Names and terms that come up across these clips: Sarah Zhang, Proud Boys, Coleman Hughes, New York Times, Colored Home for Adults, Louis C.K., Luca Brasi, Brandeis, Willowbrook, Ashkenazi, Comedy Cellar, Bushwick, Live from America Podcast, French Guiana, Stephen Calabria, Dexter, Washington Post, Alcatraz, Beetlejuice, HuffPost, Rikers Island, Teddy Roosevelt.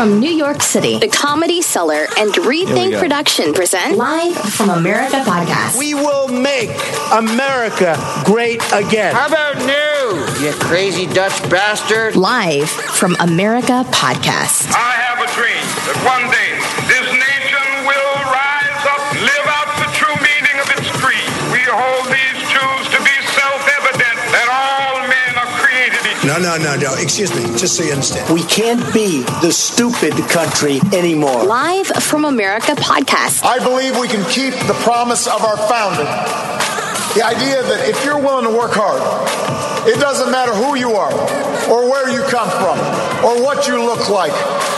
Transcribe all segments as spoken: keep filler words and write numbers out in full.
From New York City, the Comedy Cellar and Rethink Production present Live from America Podcast. We will make America great again. How about new, you crazy Dutch bastard? Live from America Podcast. I have a dream that one day this nation will rise up, live out the true meaning of its creed. We hold these truths to be self-evident that all No, no, no, no. Excuse me. Just so you understand. We can't be the stupid country anymore. Live from America Podcast. I believe we can keep the promise of our founding. The idea that if you're willing to work hard, it doesn't matter who you are or where you come from or what you look like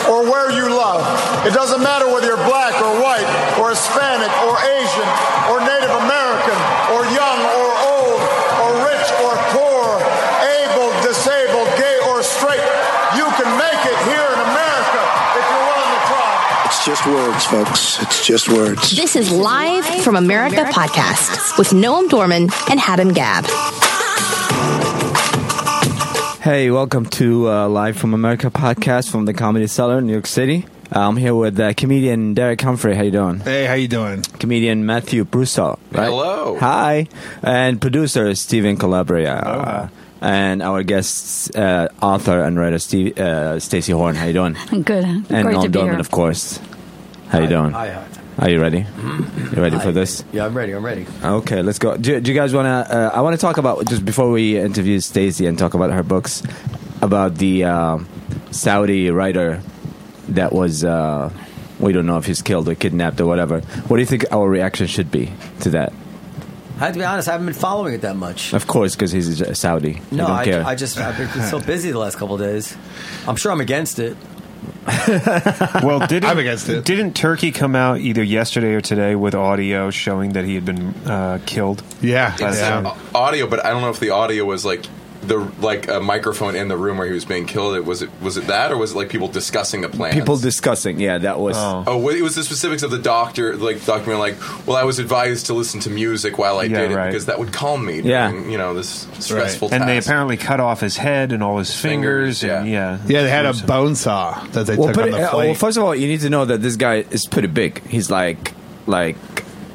or where you love. It doesn't matter whether you're black or white or Hispanic or Asian or Native American or young or old or rich or poor, able, disabled, gay, or straight. You can make it here in America if you're willing to try. It's just words, folks. It's just words. This is Live from America, America Podcast with Noam Dorman and Hadam Gab. Hey, welcome to uh, Live from America Podcast from the Comedy Cellar in New York City. I'm here with uh, comedian Derek Humphrey. How you doing? Hey, how you doing? Comedian Matthew Brushel. Right? Hello. Hi. And producer Stephen Calabria. Oh. Uh, And our guest, uh, author and writer, Steve, uh, Stacy Horn. How you doing? Good. And Noam Dorman, of course. How hi, you doing? Hi, hi. Are you ready? You ready hi. for this? Yeah, I'm ready. I'm ready. Okay, let's go. Do, do you guys want to... Uh, I want to talk about, just before we interview Stacy and talk about her books, about the uh, Saudi writer that was... Uh, we don't know if he's killed or kidnapped or whatever. What do you think our reaction should be to that? I have to be honest, I haven't been following it that much. Of course, because he's a Saudi. No, don't I, care. I just, I've been so busy the last couple of days. I'm sure I'm against it. Well, didn't, I'm against it. Didn't Turkey come out either yesterday or today with audio showing that he had been uh, killed? Yeah. It's yeah. audio, but I don't know if the audio was like... The like a microphone in the room where he was being killed. It was it was it that, or was it like people discussing the plan? People discussing, yeah, that was. Oh, oh well, it was the specifics of the doctor, like document, like. Well, I was advised to listen to music while I yeah, did it right. because that would calm me. Yeah, during, you know this stressful. Right. Task. And they apparently cut off his head and all his fingers. fingers and, yeah, yeah, yeah. They had a bone saw that they well, took on the plate. Uh, well, first of all, you need to know that this guy is pretty big. He's like like.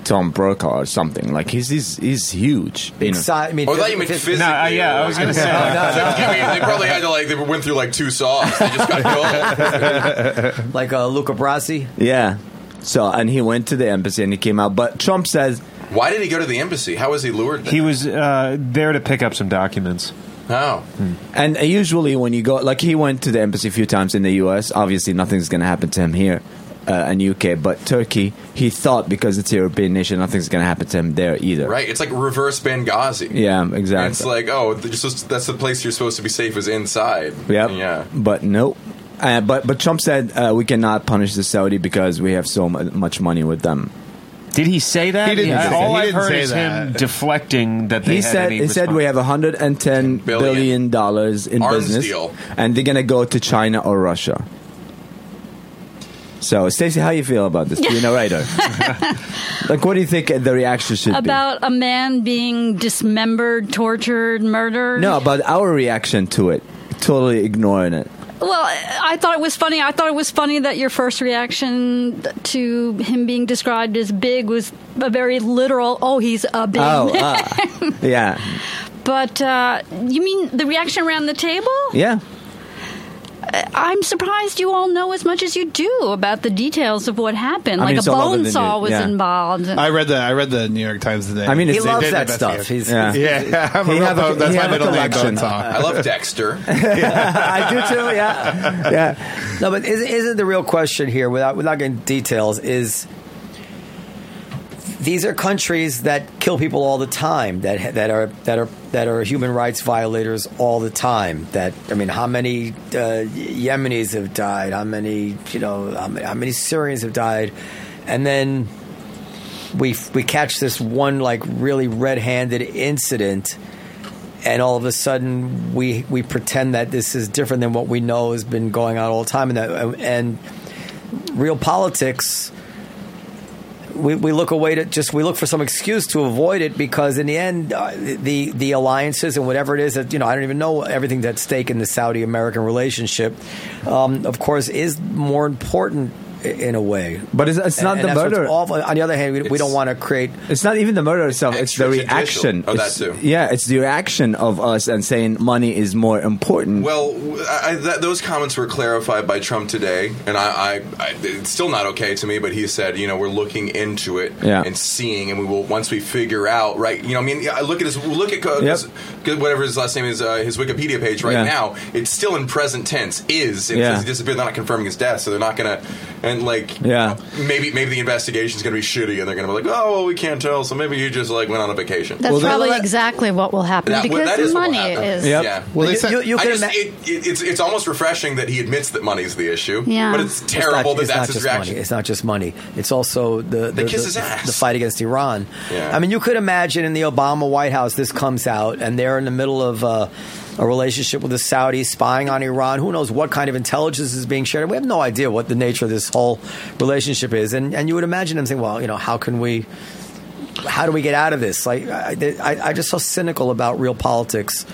Tom Brokaw or something. Like he's he's, he's huge. You know? I mean, oh, I thought you meant physically. No, uh, yeah, I was going to say. No, no, no. They probably had to like they went through like two saws. They just got killed. Like uh, Luca Brasi. Yeah. So and he went to the embassy and he came out. But Trump says, why did he go to the embassy? How was he lured? There? He was uh, there to pick up some documents. Oh. Hmm. And usually when you go, like he went to the embassy a few times in the U S. Obviously, nothing's going to happen to him here. Uh, and U K, but Turkey, he thought because it's a European nation, nothing's going to happen to him there either. Right, it's like reverse Benghazi. Yeah, exactly. And it's like, oh, just, that's the place you're supposed to be safe is inside. Yep. Yeah, but nope. Uh, but, but Trump said uh, we cannot punish the Saudi because we have so much money with them. Did he say that? He didn't yeah, say all that. I've heard is that. Him deflecting that they he had said, any He response. Said we have one hundred ten billion dollars billion dollars in Arms business, deal. And they're going to go to China or Russia. So, Stacey, how do you feel about this being a writer? Like, what do you think the reaction should about be? About a man being dismembered, tortured, murdered? No, about our reaction to it. Totally ignoring it. Well, I thought it was funny. I thought it was funny that your first reaction to him being described as big was a very literal, oh, he's a big oh, man. Uh, yeah. But uh, you mean the reaction around the table? Yeah. I'm surprised you all know as much as you do about the details of what happened. I like mean, a bone saw was yeah. involved. I read the I read the New York Times today. I mean, he loves that stuff. He's, yeah, he's, yeah. I'm a have a, bone, that's my middle name, bone saw. I love Dexter. I do too. Yeah, yeah. No, but is, isn't the real question here? Without without getting details, is these are countries that kill people all the time. That that are that are. that are human rights violators all the time. That I mean, how many uh, Yemenis have died? How many, you know, how many, how many Syrians have died? And then we we catch this one like really red-handed incident, and all of a sudden we we pretend that this is different than what we know has been going on all the time. And that and real politics. we, we look away to just we look for some excuse to avoid it, because in the end, uh, the the alliances and whatever it is that, you know, I don't even know everything that's at stake in the Saudi-American relationship, um, of course, is more important in a way. But it's, it's not and, and the murder. On the other hand, we, we don't want to create. It's not even the murder itself. It's the reaction. Oh, that too. Yeah, it's the reaction of us and saying money is more important. Well, I, that, those comments were clarified by Trump today, and I, I, I, it's still not okay to me. But he said, you know, we're looking into it yeah. and seeing, and we will once we figure out. Right? You know, I mean, I look at his look at uh, yep. his, whatever his last name is, uh, his Wikipedia page right yeah. now. It's still in present tense. Is and yeah. because he disappeared, they're not confirming his death, so they're not going to. And like, yeah. maybe maybe the investigation's going to be shitty, and they're going to be like, oh, well, we can't tell, so maybe you just like went on a vacation. That's well, probably that, exactly what will happen that, because well, that is money is. Yep. Yeah. Well, you, you, you can just, it, it, it's it's almost refreshing that he admits that money's the issue. Yeah. But it's terrible it's not, that it's that's his reaction. Money. It's not just money. It's also the the, the, kiss the, his ass. The fight against Iran. Yeah. I mean, you could imagine in the Obama White House, this comes out, and they're in the middle of. Uh, A relationship with the Saudis, spying on Iran. Who knows what kind of intelligence is being shared? We have no idea what the nature of this whole relationship is. And and you would imagine them saying, well, you know, how can we, how do we get out of this? Like, I, I'm just so cynical about real politics.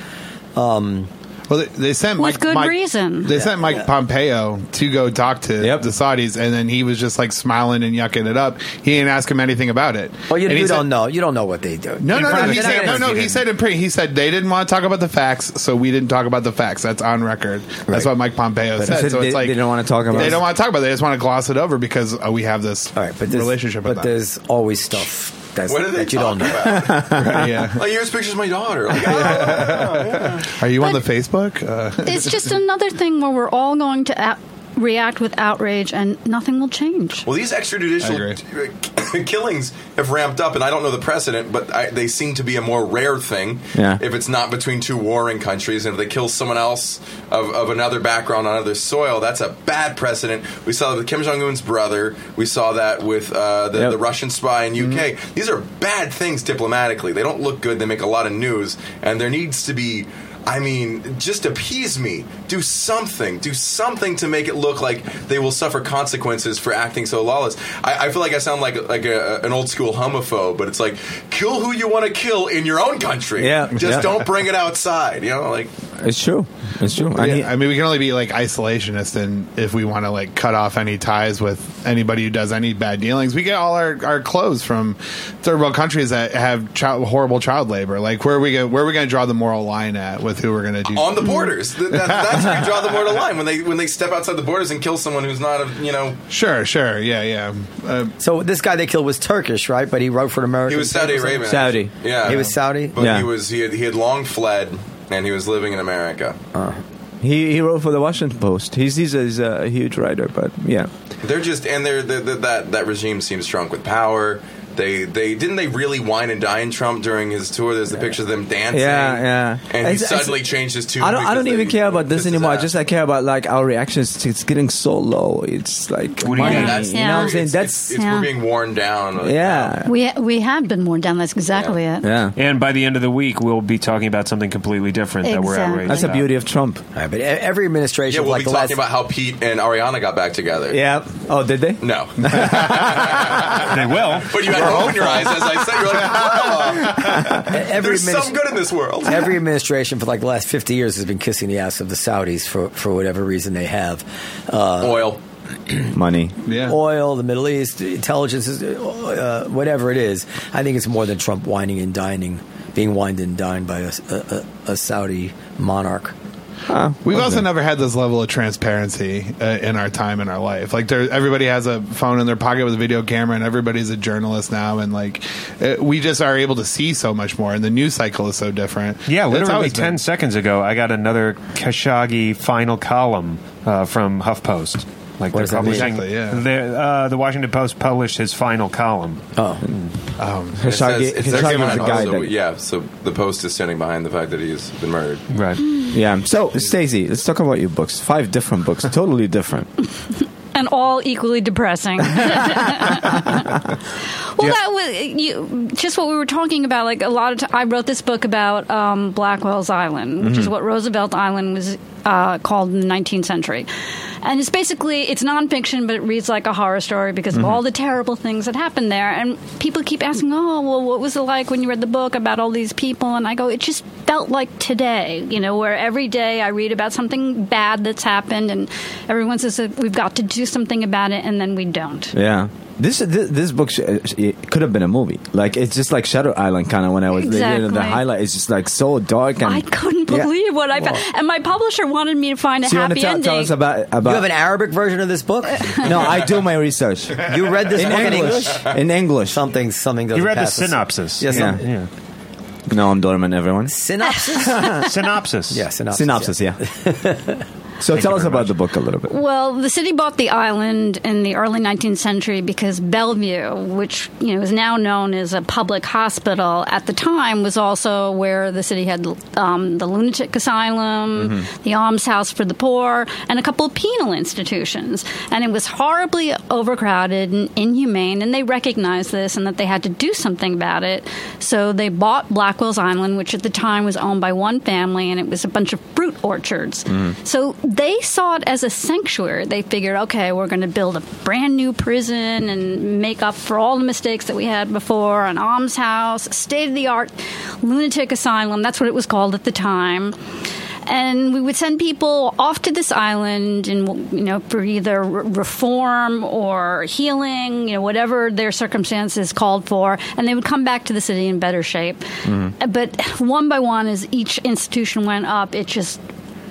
Um, well, they, they sent Mike, with good Mike, reason. They yeah, sent Mike yeah. Pompeo to go talk to yep. the Saudis, and then he was just like smiling and yucking it up. He didn't ask him anything about it. Well, you, you said, don't know. You don't know what they do. No, no, no. He said, no, no. He said in pre. He said they didn't want to talk about the facts, so we didn't talk about the facts. That's on record. Right. That's what Mike Pompeo but said. It, so they, it's like they don't want to talk about. They it. don't want to talk about. It. They just want to gloss it over because uh, we have this right, but relationship. But with there's them. always stuff. That's, what are they that you don't know about? Right, yeah. Like, here's pictures of my daughter. Like, oh, yeah. Are you but on the Facebook? Uh, it's just another thing where we're all going to out- react with outrage and nothing will change. Well, these extrajudicial t- killings have ramped up, and I don't know the precedent, but I, they seem to be a more rare thing yeah. if it's not between two warring countries, and if they kill someone else of, of another background on another soil, that's a bad precedent. We saw that with Kim Jong-un's brother. We saw that with uh, the, yep. the Russian spy in U K. Mm-hmm. These are bad things diplomatically. They don't look good. They make a lot of news, and there needs to be... I mean, just appease me. Do something. Do something to make it look like they will suffer consequences for acting so lawless. I, I feel like I sound like like a, an old school homophobe, but it's like, kill who you want to kill in your own country. Yeah, just yeah. don't bring it outside. You know, like it's true. It's true. I, yeah, I mean, we can only be like isolationist, and if we want to like cut off any ties with anybody who does any bad dealings, we get all our, our clothes from third world countries that have child, horrible child labor. Like, where are we gonna, where are we going to draw the moral line at? With who we're going to do on the borders. That, that, that's where you draw the border line, when they when they step outside the borders and kill someone who's not a, you know. Sure, sure, yeah, yeah. Uh, so this guy they killed was Turkish, right? But he wrote for an American. He was Saudi Arabian. Saudi, yeah, he was Saudi. But yeah. he was he had, he had long fled, and he was living in America. Uh, he he wrote for the Washington Post. He's he's a, he's a huge writer, but yeah, they're just and they're, they're, they're that that regime seems drunk with power. They they didn't they really wine and dine Trump during his tour? There's the picture of them dancing. Yeah, yeah. And he it's, suddenly it's, changed his tune. I don't, I don't even care about this anymore. I just I care about like our reactions. It's getting so low. It's like what do you, mean? That's, yeah. you know what I'm saying? It's, that's it's, it's yeah. we're being worn down. Like, yeah, we we have been worn down. That's exactly yeah. it. Yeah. And by the end of the week, we'll be talking about something completely different exactly. that we're outraged. That's about. the beauty of Trump. Right, but every administration, yeah, we'll like be the talking last... about how Pete and Ariana got back together. Yeah. Oh, did they? No. They will. But you had open your eyes as I said. You're like, oh, every there's minist- some good in this world. Every administration for like the last fifty years has been kissing the ass of the Saudis for, for whatever reason they have. Uh, Oil. Money. Yeah. Oil, the Middle East, intelligence, uh, whatever it is. I think it's more than Trump whining and dining, being wined and dined by a, a, a Saudi monarch. Huh, We've also it? never had this level of transparency uh, in our time in our life. Like, there, everybody has a phone in their pocket with a video camera, and everybody's a journalist now. And like, it, we just are able to see so much more, and the news cycle is so different. Yeah, literally ten been. seconds ago, I got another Khashoggi final column uh, from HuffPost. Like they're publishing, exactly, yeah. they're, uh, the Washington Post published his final column. Oh, um, it says, it says a guy that, yeah. So the Post is standing behind the fact that he's been murdered, right? Yeah. So Stacey, let's talk about your books. Five different books, totally different, and all equally depressing. Well, yeah. that was you, just what we were talking about. Like a lot of, t- I wrote this book about um, Blackwell's Island, which mm-hmm. is what Roosevelt Island was uh, called in the nineteenth century. And it's basically, it's nonfiction, but it reads like a horror story because mm-hmm. of all the terrible things that happened there. And people keep asking, oh, well, what was it like when you read the book about all these people? And I go, it just felt like today, you know, where every day I read about something bad that's happened and everyone says that we've got to do something about it, and then we don't. Yeah. This, this this book it could have been a movie. Like, it's just like Shutter Island, kind of. When I was exactly. you know, the highlight is just like so dark. And I couldn't believe yeah. what I found. And my publisher wanted me to find a so happy you want to ending. Tell us about, about you have an Arabic version of this book? No, I do my research. You read this in book English. in English? In English, something something. Doesn't you read pass the synopsis? Yes. Yeah. Some, yeah. Noam Dorman, everyone. Synopsis. synopsis. Yeah. Synopsis. Synopsis. Yeah. yeah. So Thank tell us about much. the book a little bit. Well, the city bought the island in the early nineteenth century because Bellevue, which you know is now known as a public hospital, at the time was also where the city had um, the lunatic asylum, mm-hmm. the almshouse for the poor, and a couple of penal institutions. And it was horribly overcrowded and inhumane, and they recognized this and that they had to do something about it. So they bought Blackwell's Island, which at the time was owned by one family, and it was a bunch of fruit orchards. Mm-hmm. So they saw it as a sanctuary. They figured, okay, we're going to build a brand new prison and make up for all the mistakes that we had before, an almshouse, state-of-the-art lunatic asylum. That's what it was called at the time. And we would send people off to this island, and you know, for either re- reform or healing, you know, whatever their circumstances called for, and they would come back to the city in better shape. Mm-hmm. But one by one, as each institution went up, it just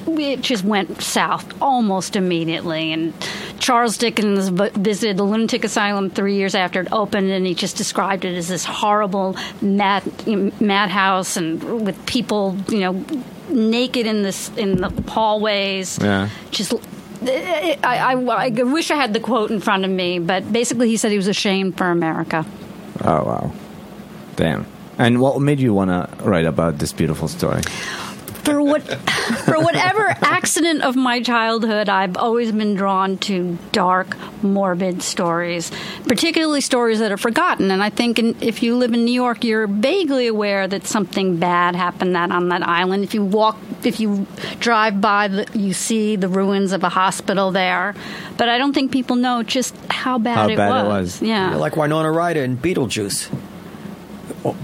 It just went south almost immediately, and Charles Dickens visited the lunatic asylum three years after it opened, and he just described it as this horrible mad madhouse, and with people, you know, naked in this in the hallways. Yeah, just. I, I, I wish I had the quote in front of me, but basically he said he was ashamed for America. Oh wow, damn! And what made you want to write about this beautiful story? For what, for whatever accident of my childhood, I've always been drawn to dark, morbid stories, particularly stories that are forgotten. And I think in, if you live in New York, you're vaguely aware that something bad happened that on that island. If you walk, if you drive by, the, you see the ruins of a hospital there. But I don't think people know just how bad, how it, bad was. it was. Yeah, you're like Winona Ryder in Beetlejuice.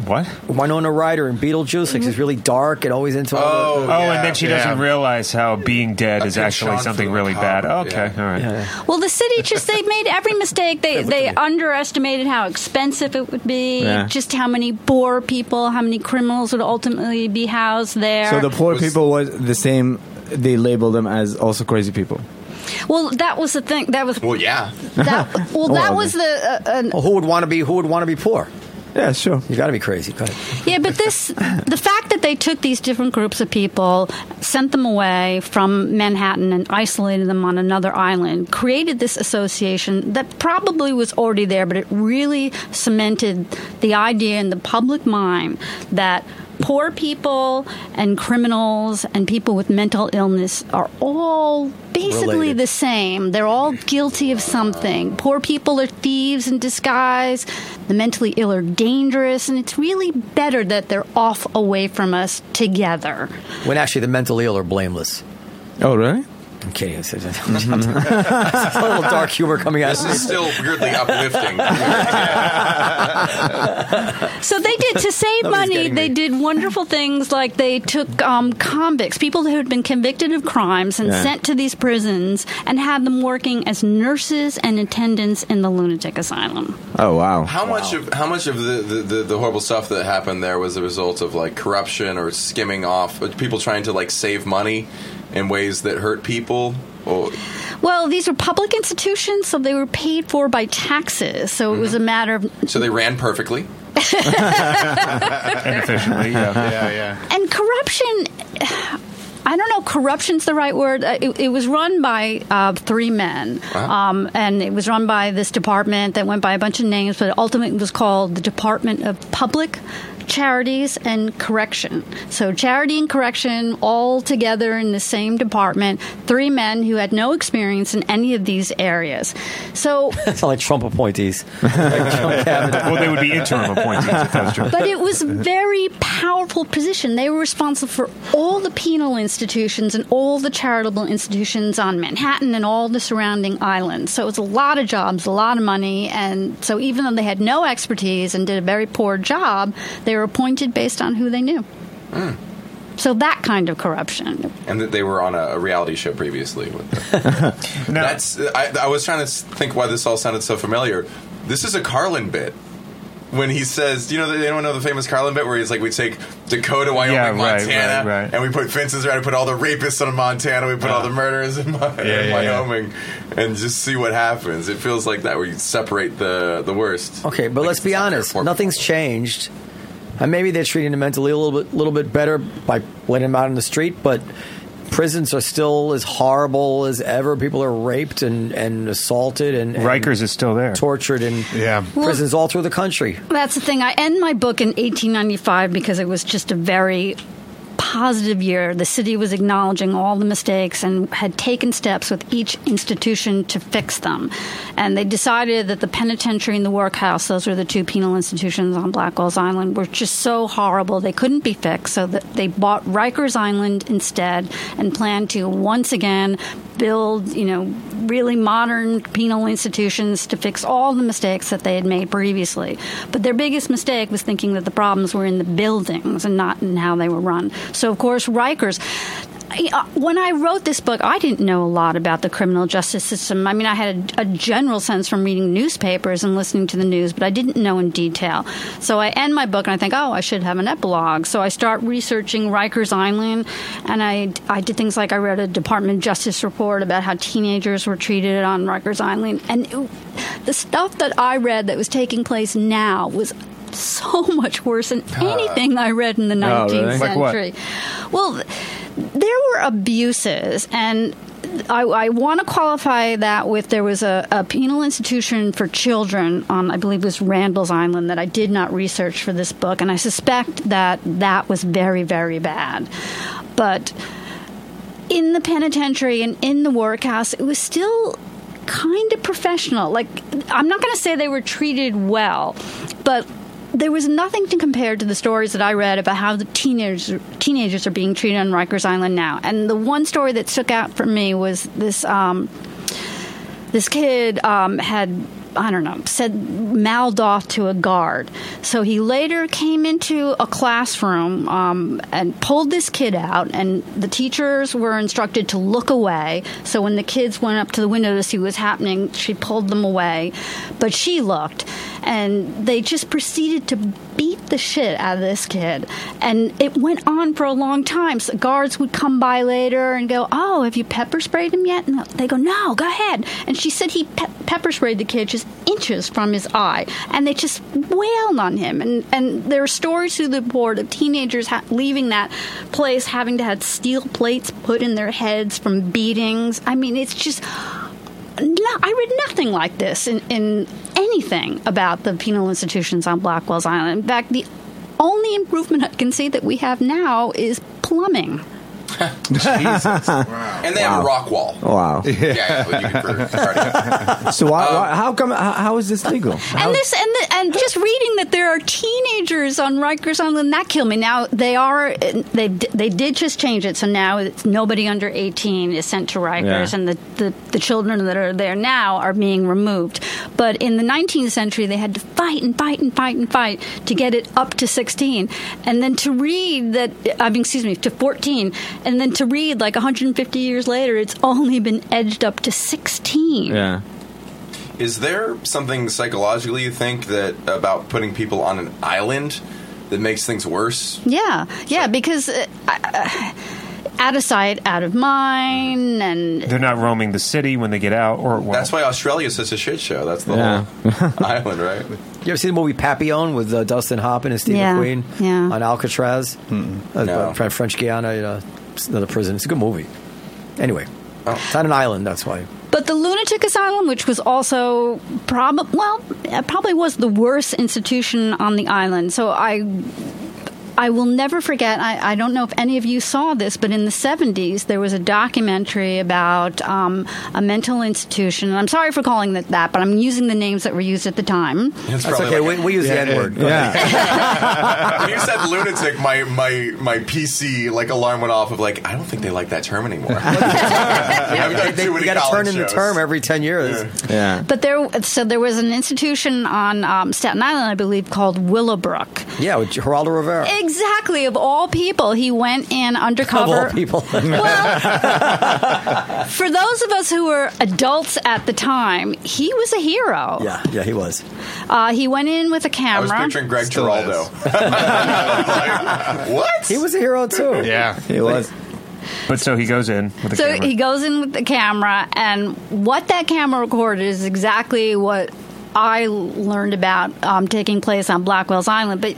What? Winona Ryder in Beetlejuice, like, she's really dark and always into. Oh, all the, oh yeah, and then she yeah. doesn't realize how being dead is actually something really bad. Oh, okay, yeah. all right. Yeah, yeah. Well, the city just—they made every mistake. They they underestimated how expensive it would be, yeah. just how many poor people, how many criminals would ultimately be housed there. So the poor was, people was the same. They labeled them as also crazy people. Well, that was the thing. That was. Well, yeah. That, well, that was the. Uh, an, well, who would want to be? Who would want to be poor? Yeah, sure. You got to be crazy. Go ahead. Yeah, but this, the fact that they took these different groups of people, sent them away from Manhattan and isolated them on another island, created this association that probably was already there, but it really cemented the idea in the public mind that poor people and criminals and people with mental illness are all basically related. The same. They're all guilty of something. Poor people are thieves in disguise. The mentally ill are dangerous. And it's really better that they're off away from us together. When actually the mentally ill are blameless. Oh, really? I'm kidding. It's a little dark humor coming out. This is still weirdly uplifting. So they did, to save money, they did wonderful things, like they took um, convicts, people who had been convicted of crimes and yeah. sent to these prisons, and had them working as nurses and attendants in the lunatic asylum. Oh, wow. How wow. much of how much of the, the, the, the horrible stuff that happened there was a result of, like, corruption or skimming off, people trying to, like, save money in ways that hurt people? Or well, these were public institutions, so they were paid for by taxes. So mm-hmm. it was a matter of... So they ran perfectly. Inefficiently, yeah. yeah, yeah. And corruption... I don't know, corruption's the right word. It, it was run by uh, three men, wow. um, and it was run by this department that went by a bunch of names, but ultimately it was called the Department of Public Charities and Correction. So charity and correction all together in the same department, three men who had no experience in any of these areas. So that's like Trump appointees. Like Trump well, they would be interim appointees if that's true. But it was a very powerful position. They were responsible for all the penal institutions and all the charitable institutions on Manhattan and all the surrounding islands. So it was a lot of jobs, a lot of money. And so even though they had no expertise and did a very poor job, they were appointed based on who they knew. Mm. So that kind of corruption. And that they were on a, a reality show previously. With the, no. That's. I, I was trying to think why this all sounded so familiar. This is a Carlin bit. When he says, you know, they don't know the famous Carlin bit where he's like, we take Dakota, Wyoming, yeah, right, Montana, right, right. and we put fences around, we put all the rapists in Montana, we put uh, all the murderers in, Mon- yeah, in yeah, Wyoming, yeah. and just see what happens. It feels like that where you separate the, the worst. Okay, but like let's be honest. Nothing's changed. And maybe they're treating him mentally a little bit, little bit better by letting him out on the street, but prisons are still as horrible as ever. People are raped and, and assaulted and, and Rikers is still there. Tortured in yeah. prisons well, all through the country. That's the thing. I end my book in eighteen ninety-five because it was just a very positive year. The city was acknowledging all the mistakes and had taken steps with each institution to fix them. And they decided that the penitentiary and the workhouse, those were the two penal institutions on Blackwell's Island, were just so horrible they couldn't be fixed. So that they bought Rikers Island instead and planned to once again build, you know, really modern penal institutions to fix all the mistakes that they had made previously. But their biggest mistake was thinking that the problems were in the buildings and not in how they were run. So, of course, Rikers. When I wrote this book, I didn't know a lot about the criminal justice system. I mean, I had a, a general sense from reading newspapers and listening to the news, but I didn't know in detail. So I end my book and I think, oh, I should have an epilogue. So I start researching Rikers Island, and I, I did things like I read a Department of Justice report about how teenagers were treated on Rikers Island. And it, the stuff that I read that was taking place now was so much worse than anything uh, I read in the nineteenth oh, really? century. Like what? Well, there were abuses, and I, I want to qualify that with there was a, a penal institution for children on, I believe it was Randall's Island, that I did not research for this book, and I suspect that that was very, very bad. But in the penitentiary and in the workhouse, it was still kind of professional. Like, I'm not going to say they were treated well, but there was nothing to compare to the stories that I read about how the teenagers teenagers are being treated on Rikers Island now. And the one story that stuck out for me was this um, this kid um, had, I don't know, said mouthed off to a guard. So he later came into a classroom um, and pulled this kid out, and the teachers were instructed to look away. So when the kids went up to the window to see what was happening, she pulled them away. But she looked, and they just proceeded to beat the shit out of this kid. And it went on for a long time. So guards would come by later and go, oh, have you pepper sprayed him yet? And they go, no, go ahead. And she said he pe- pepper sprayed the kid just inches from his eye. And they just wailed on him. And, and there are stories through the board of teenagers ha- leaving that place, having to have steel plates put in their heads from beatings. I mean, it's just... No, I read nothing like this in, in anything about the penal institutions on Blackwell's Island. In fact, the only improvement I can see that we have now is plumbing. Jesus. Wow. And they wow. have a rock wall. Wow. Yeah. yeah you can so why, um, why, how come? How, how is this legal? How and this and the, and just reading that there are teenagers on Rikers Island, that killed me. Now they are they they did just change it, so now it's nobody under eighteen is sent to Rikers, yeah. and the, the, the children that are there now are being removed. But in the nineteenth century, they had to fight and fight and fight and fight to get it up to sixteen, and then to read that I mean, excuse me, to fourteen. And then to read, like, one hundred fifty years later, it's only been edged up to sixteen. Yeah. Is there something psychologically you think that about putting people on an island that makes things worse? Yeah. Yeah, so. because... Uh, I, uh, out of sight, out of mind, and they're not roaming the city when they get out. Or well. That's why Australia is such a shit show. That's the yeah. whole island, right? You ever seen the movie Papillon with uh, Dustin Hoffman and Stephen yeah. Queen yeah. on Alcatraz? Uh, no. French Guiana, you know, another prison. It's a good movie. Anyway, oh. it's on an island. That's why. But the lunatic asylum, which was also probably well, it probably was the worst institution on the island. So I. I will never forget, I, I don't know if any of you saw this, but in the seventies, there was a documentary about um, a mental institution. And I'm sorry for calling it that, but I'm using the names that were used at the time. That's, That's okay. Like, we, we use yeah, the N-word. Yeah. yeah. When you said lunatic, my, my, my P C like alarm went off of like, I don't think they like that term anymore. I've done too many college shows. You got to turn in the term every ten years. Yeah. yeah. But there, so there was an institution on um, Staten Island, I believe, called Willowbrook. Yeah, with Geraldo Rivera. Exactly. Of all people, he went in undercover. Of all people. Well, for those of us who were adults at the time, he was a hero. Yeah, yeah, he was. Uh, he went in with a camera. I was picturing Greg Still Geraldo. Like, what? He was a hero, too. Yeah, he was. But so he goes in with the so camera. So he goes in with the camera, and what that camera recorded is exactly what I learned about um, taking place on Blackwell's Island. But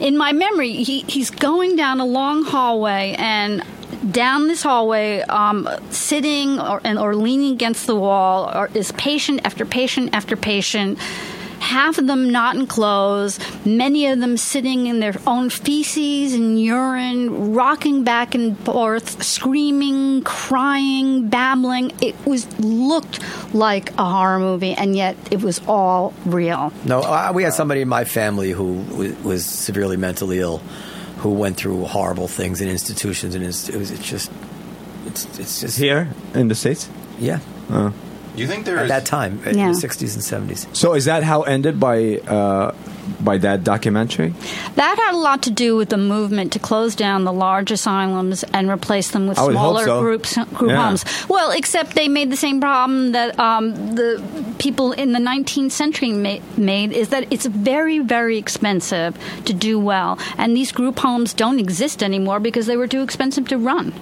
in my memory, he, he's going down a long hallway, and down this hallway, um, sitting or, and, or leaning against the wall or, is patient after patient after patient, half of them not in clothes, many of them sitting in their own feces and urine, rocking back and forth, screaming, crying, babbling. It was looked like a horror movie, and yet it was all real. No, I, we had somebody in my family who was severely mentally ill, who went through horrible things in institutions, and it was it's just, it's it's just here in the States. Yeah. Oh. You think there at is... that time, yeah. in the sixties and seventies. So is that how it ended by uh, by that documentary? That had a lot to do with the movement to close down the large asylums and replace them with I smaller so. groups, group yeah. homes. Well, except they made the same problem that um, the people in the nineteenth century ma- made, is that it's very, very expensive to do well. And these group homes don't exist anymore because they were too expensive to run.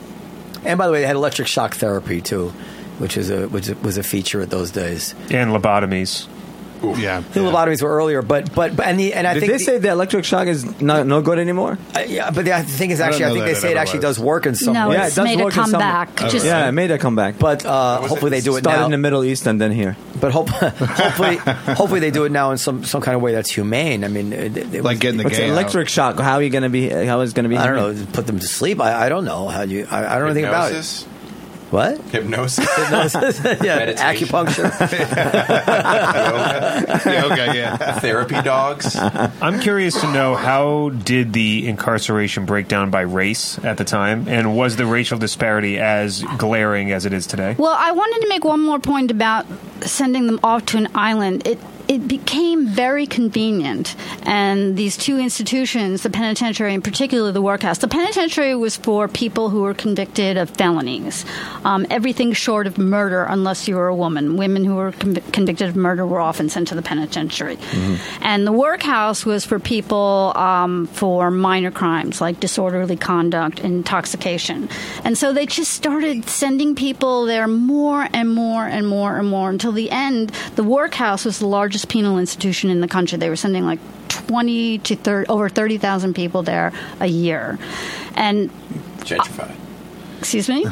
And by the way, they had electric shock therapy, too. Which is a which was a feature at those days, and lobotomies. Oof. Yeah, the yeah. lobotomies were earlier, but but, but and the and I Did think they the, say the electric shock is not no good anymore. Uh, yeah, but the thing is actually I, I think they say it actually was. does work in some no, ways. Yeah, it does made work a comeback. Some, just, yeah, it made a comeback. But uh, hopefully they do it now. Started in the Middle East and then here. But hope, hopefully hopefully they do it now in some, some kind of way that's humane. I mean, it, it like was, getting the it's gay electric out. shock. How are you going to be? How is going to be? I don't humane? know. Put them to sleep. I, I don't know how you. I, I don't know anything about it. What? Hypnosis. Hypnosis. Yeah. Acupuncture. Yoga. Yoga, yeah. Therapy dogs. I'm curious to know, how did the incarceration break down by race at the time? And was the racial disparity as glaring as it is today? Well, I wanted to make one more point about sending them off to an island. It It became very convenient, and these two institutions, the penitentiary and particularly the workhouse. The penitentiary was for people who were convicted of felonies, um, everything short of murder, unless you were a woman. Women who were conv- convicted of murder were often sent to the penitentiary. Mm-hmm. And the workhouse was for people um, for minor crimes like disorderly conduct, intoxication. And so they just started sending people there more and more and more and more until the end. The workhouse was the largest penal institution in the country. They were sending like twenty to thirty, over thirty thousand people there a year. And gentrified. Uh, excuse me?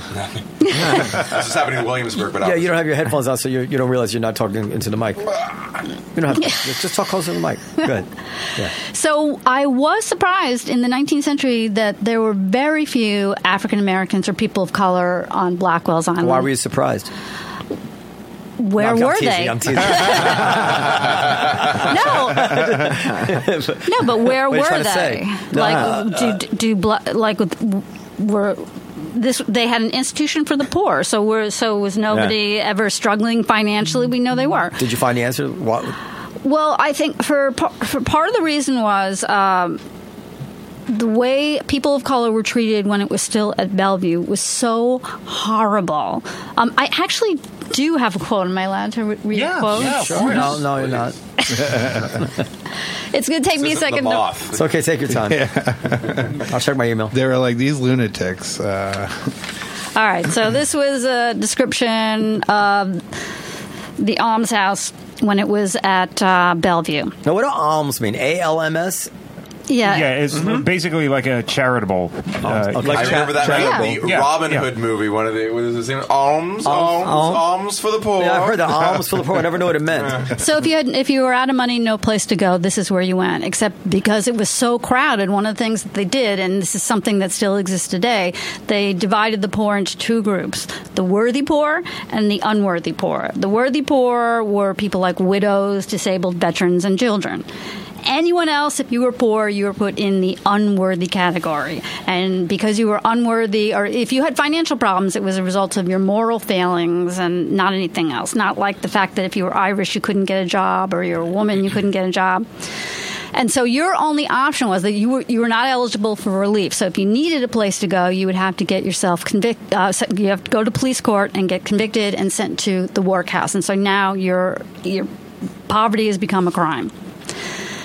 This is happening in Williamsburg, but yeah, obviously. You don't have your headphones on, so you, you don't realize you're not talking into the mic. You don't have to, just talk closer to the mic. Good. Yeah. So I was surprised in the nineteenth century that there were very few African Americans or people of color on Blackwell's Island. Why were you surprised? Where no, I'm, were I'm teasing, they? I'm teasing. no, no, but where what were they? No, like, uh, do, do like were this? They had an institution for the poor, so were so was nobody yeah. ever struggling financially? We know they were. Did you find the answer? What? Well, I think for, for part of the reason was. Um, The way people of color were treated when it was still at Bellevue was so horrible. Um, I actually do have a quote. Am I allowed to re- read yeah, a quote? Yeah, sure. No, no, you're not. It's going to take this me a second. To- it's okay. Take your time. Yeah. I'll check my email. They were like, these lunatics. Uh. All right. So this was a description of the almshouse when it was at uh, Bellevue. Now, what do alms mean? A L M S? Yeah, yeah, it's mm-hmm. basically like a charitable. Uh, okay. Like I remember that yeah. the yeah. Robin yeah. Hood movie. One of the what is it? Alms, alms, alms, alms for the poor. Yeah, I've heard the alms for the poor. I never knew what it meant. So if you had, if you were out of money, no place to go, this is where you went. Except because it was so crowded, one of the things that they did, and this is something that still exists today, they divided the poor into two groups: the worthy poor and the unworthy poor. The worthy poor were people like widows, disabled veterans, and children. Anyone else, if you were poor, you were put in the unworthy category. And because you were unworthy, or if you had financial problems, it was a result of your moral failings and not anything else. Not like the fact that if you were Irish, you couldn't get a job, or you're a woman, you couldn't get a job. And so your only option was that you were you were not eligible for relief. So if you needed a place to go, you would have to get yourself convicted. Uh, you have to go to police court and get convicted and sent to the workhouse. And so now your your poverty has become a crime.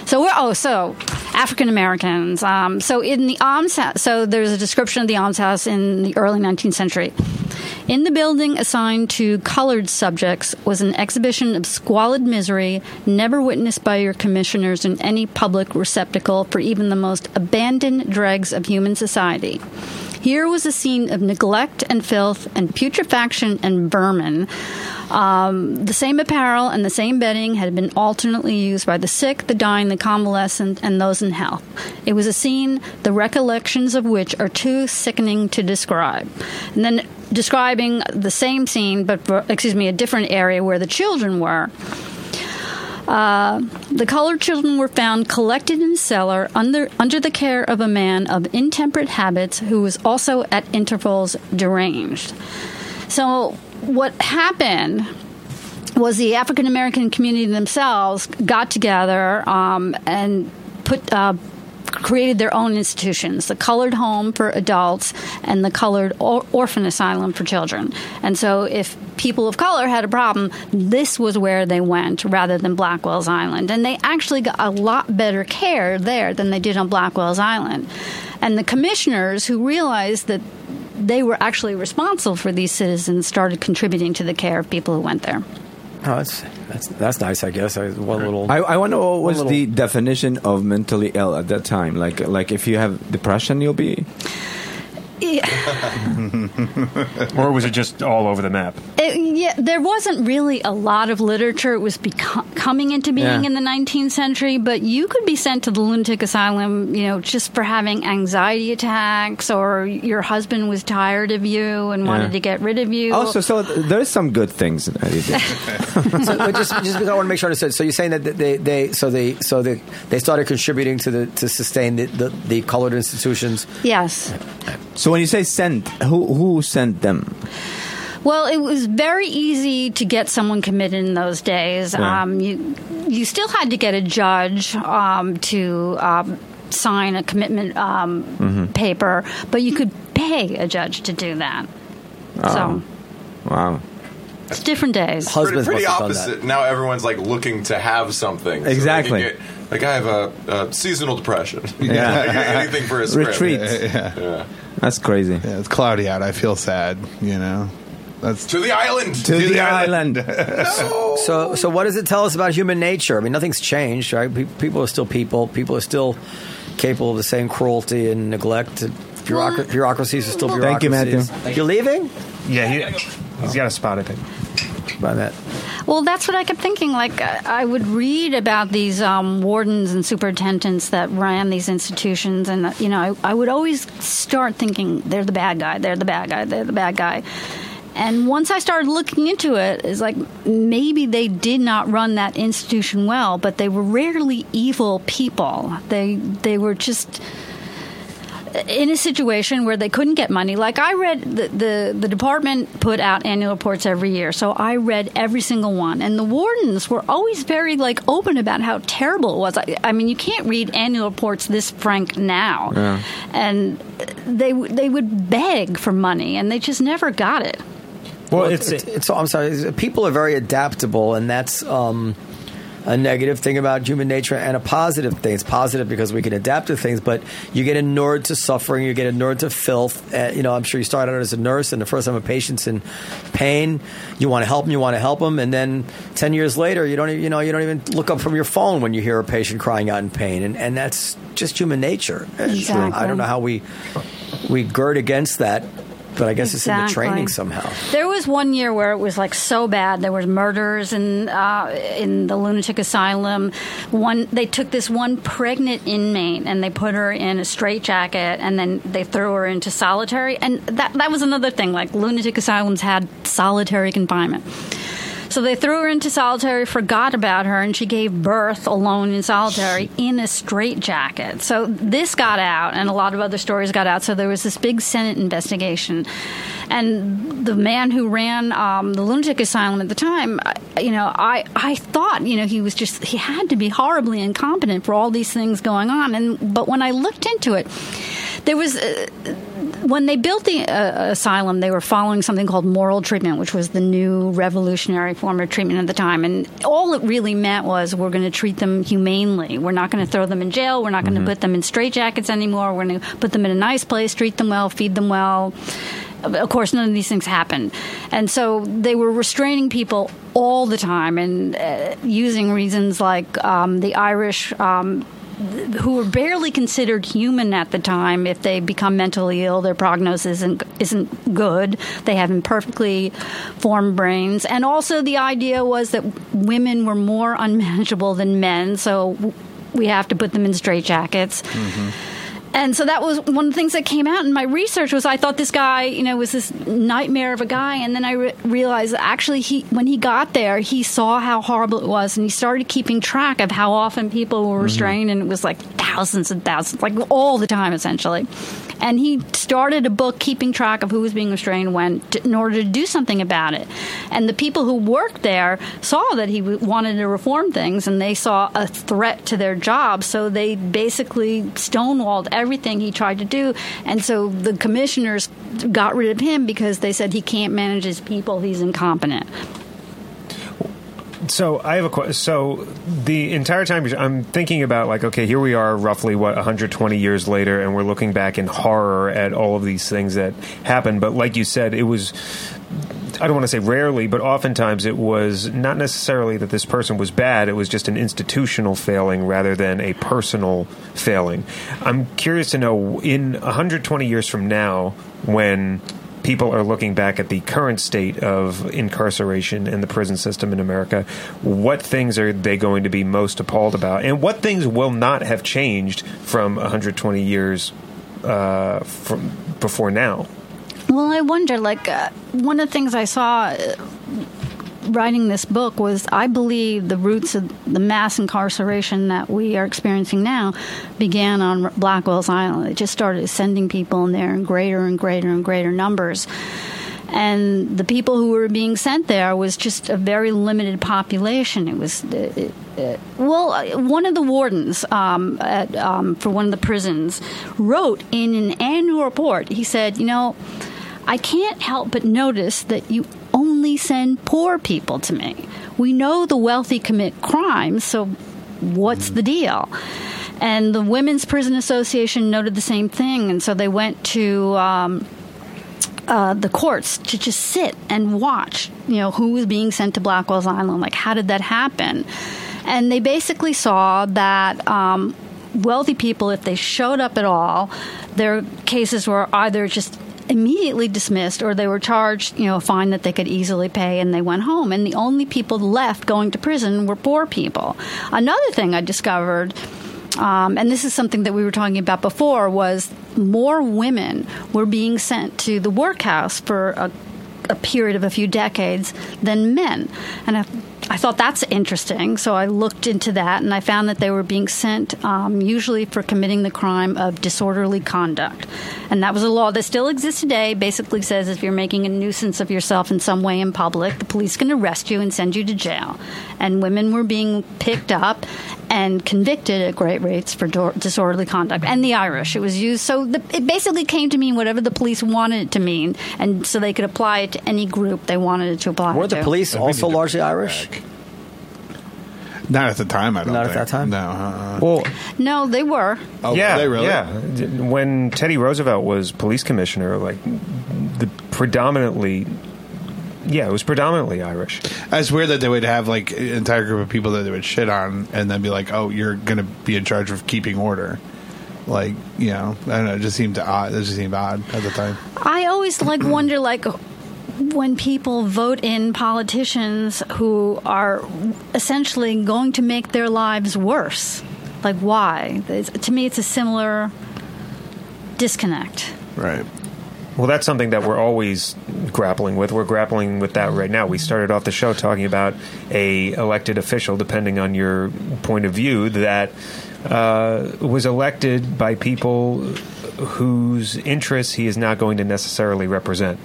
So we're, oh, so African Americans. Um, so in the alms house, so there's a description of the alms house in the early nineteenth century. In the building assigned to colored subjects was an exhibition of squalid misery never witnessed by your commissioners in any public receptacle for even the most abandoned dregs of human society. Here was a scene of neglect and filth and putrefaction and vermin. Um, the same apparel and the same bedding had been alternately used by the sick, the dying, the convalescent, and those in health. It was a scene the recollections of which are too sickening to describe. And then describing the same scene, but for, excuse me, a different area where the children were. Uh, the colored children were found collected in a cellar under under the care of a man of intemperate habits who was also at intervals deranged. So what happened was the African American community themselves got together um, and put uh, created their own institutions, the Colored Home for adults and the Colored or- Orphan Asylum for children. And so if people of color had a problem, this was where they went rather than Blackwell's Island. And they actually got a lot better care there than they did on Blackwell's Island. And the commissioners who realized that they were actually responsible for these citizens started contributing to the care of people who went there. Oh, that's, that's that's nice, I guess. I, one little, I, I want to know what was little. the definition of mentally ill at that time. Like, like if you have depression, you'll be... Yeah. Or was it just all over the map? It, yeah, there wasn't really a lot of literature. It was beco- coming into being yeah. in the nineteenth century, but you could be sent to the lunatic asylum, you know, just for having anxiety attacks, or your husband was tired of you and yeah. wanted to get rid of you. Also, so there's some good things. In so but just, just because I want to make sure I understood. So you're saying that they, they so they, so they, they started contributing to the to sustain the the, the colored institutions. Yes. So. When you say sent, who who sent them? Well, it was very easy to get someone committed in those days. Yeah. Um, you you still had to get a judge um, to um, sign a commitment um, mm-hmm. paper, but you could pay a judge to do that. Oh. So, wow. It's different days. Husbands pretty pretty opposite. Now everyone's like looking to have something. So exactly. Get, like I have a, a seasonal depression. Yeah. Anything for a script. Retreat. Yeah. yeah. yeah. That's crazy. Yeah, it's cloudy out. I feel sad, you know. That's to the island. To, to the, the island. island. No. So so what does it tell us about human nature? I mean, nothing's changed, right? Pe- people are still people. People are still capable of the same cruelty and neglect. Bureaucra- bureaucracies are still bureaucracies. Thank you, Matthew. You're leaving? Yeah, he, he's got a spot, I think. By that. Well, that's what I kept thinking. Like, I would read about these um, wardens and superintendents that ran these institutions, and, you know, I, I would always start thinking, they're the bad guy, they're the bad guy, they're the bad guy. And once I started looking into it, it's like maybe they did not run that institution well, but they were rarely evil people. They they were just... in a situation where they couldn't get money. Like I read, the, the, the department put out annual reports every year, so I read every single one. And the wardens were always very, like, open about how terrible it was. I, I mean, you can't read annual reports this frank now. Yeah. And they they would beg for money, and they just never got it. Well, well it's, it's, it's, it's... I'm sorry. People are very adaptable, and that's... Um, a negative thing about human nature and a positive thing. It's positive because we can adapt to things, but you get inured to suffering, you get inured to filth. Uh, you know, I'm sure you started out as a nurse, and the first time a patient's in pain, you want to help them, you want to help them, and then ten years later, you don't, you know, you don't even look up from your phone when you hear a patient crying out in pain, and and that's just human nature. Exactly. I don't know how we we gird against that. But I guess exactly. It's in the training somehow. There was one year where it was like so bad. There was murders in uh, in the lunatic asylum. One, they took this one pregnant inmate and they put her in a straitjacket and then they threw her into solitary. And that that was another thing. Like lunatic asylums had solitary confinement. So they threw her into solitary, forgot about her, and she gave birth alone in solitary in a straitjacket. So this got out, and a lot of other stories got out. So there was this big Senate investigation. And the man who ran um, the lunatic asylum at the time, you know, I, I thought, you know, he was just, he had to be horribly incompetent for all these things going on. And but when I looked into it, there was... Uh, When they built the uh, asylum, they were following something called moral treatment, which was the new revolutionary form of treatment at the time. And all it really meant was we're going to treat them humanely. We're not going to throw them in jail. We're not going to mm-hmm. put them in straitjackets anymore. We're going to put them in a nice place, treat them well, feed them well. Of course, none of these things happened. And so they were restraining people all the time and uh, using reasons like um, the Irish um who were barely considered human at the time. If they become mentally ill, their prognosis isn't, isn't good. They have imperfectly formed brains. And also the idea was that women were more unmanageable than men, so we have to put them in straitjackets. Mm-hmm. And so that was one of the things that came out in my research was I thought this guy, you know, was this nightmare of a guy. And then I re- realized actually he when he got there, he saw how horrible it was. And he started keeping track of how often people were restrained. Mm-hmm. And it was like thousands and thousands, like all the time, essentially. And he started a book keeping track of who was being restrained when to, in order to do something about it. And the people who worked there saw that he w- wanted to reform things. And they saw a threat to their job. So they basically stonewalled everything. Everything he tried to do. And so the commissioners got rid of him because they said he can't manage his people. He's incompetent. So I have a question. So the entire time I'm thinking about like, okay, here we are roughly, what, one hundred twenty years later, and we're looking back in horror at all of these things that happened. But like you said, it was... I don't want to say rarely, but oftentimes it was not necessarily that this person was bad. It was just an institutional failing rather than a personal failing. I'm curious to know, in one hundred twenty years from now, when people are looking back at the current state of incarceration and the prison system in America, what things are they going to be most appalled about? And what things will not have changed from one hundred twenty years uh, from before now? Well, I wonder, like, uh, one of the things I saw writing this book was I believe the roots of the mass incarceration that we are experiencing now began on Blackwell's Island. It just started sending people in there in greater and greater and greater numbers. And the people who were being sent there was just a very limited population. It was, it, it, well, one of the wardens um, at, um, for one of the prisons wrote in an annual report, he said, you know, I can't help but notice that you only send poor people to me. We know the wealthy commit crimes, so what's the deal? And the Women's Prison Association noted the same thing, and so they went to... Um, Uh, the courts to just sit and watch, you know, who was being sent to Blackwell's Island. Like, how did that happen? And they basically saw that um, wealthy people, if they showed up at all, their cases were either just immediately dismissed or they were charged, you know, a fine that they could easily pay, and they went home. And the only people left going to prison were poor people. Another thing I discovered... Um, and this is something that we were talking about before, was more women were being sent to the workhouse for a, a period of a few decades than men. And I, I thought that's interesting, so I looked into that, and I found that they were being sent um, usually for committing the crime of disorderly conduct. And that was a law that still exists today, basically says if you're making a nuisance of yourself in some way in public, the police can arrest you and send you to jail. And women were being picked up and convicted at great rates for do- disorderly conduct. And the Irish, it was used. So the, it basically came to mean whatever the police wanted it to mean, and so they could apply it to any group they wanted it to apply it to. Were the police also largely Irish? Not at the time, I don't Not think. Not at that time? No. Uh, well, no, they were. Oh, yeah, were they really? Yeah. When Teddy Roosevelt was police commissioner, like, the predominantly... Yeah, it was predominantly Irish. It's weird that they would have, like, an entire group of people that they would shit on and then be like, oh, you're going to be in charge of keeping order. Like, you know, I don't know. It just seemed odd. It just seemed odd at the time. I always, like, wonder, like, when people vote in politicians who are essentially going to make their lives worse. Like, why? It's, to me, it's a similar disconnect. Right. Well, that's something that we're always grappling with. We're grappling with that right now. We started off the show talking about a elected official, depending on your point of view, that uh, was elected by people whose interests he is not going to necessarily represent.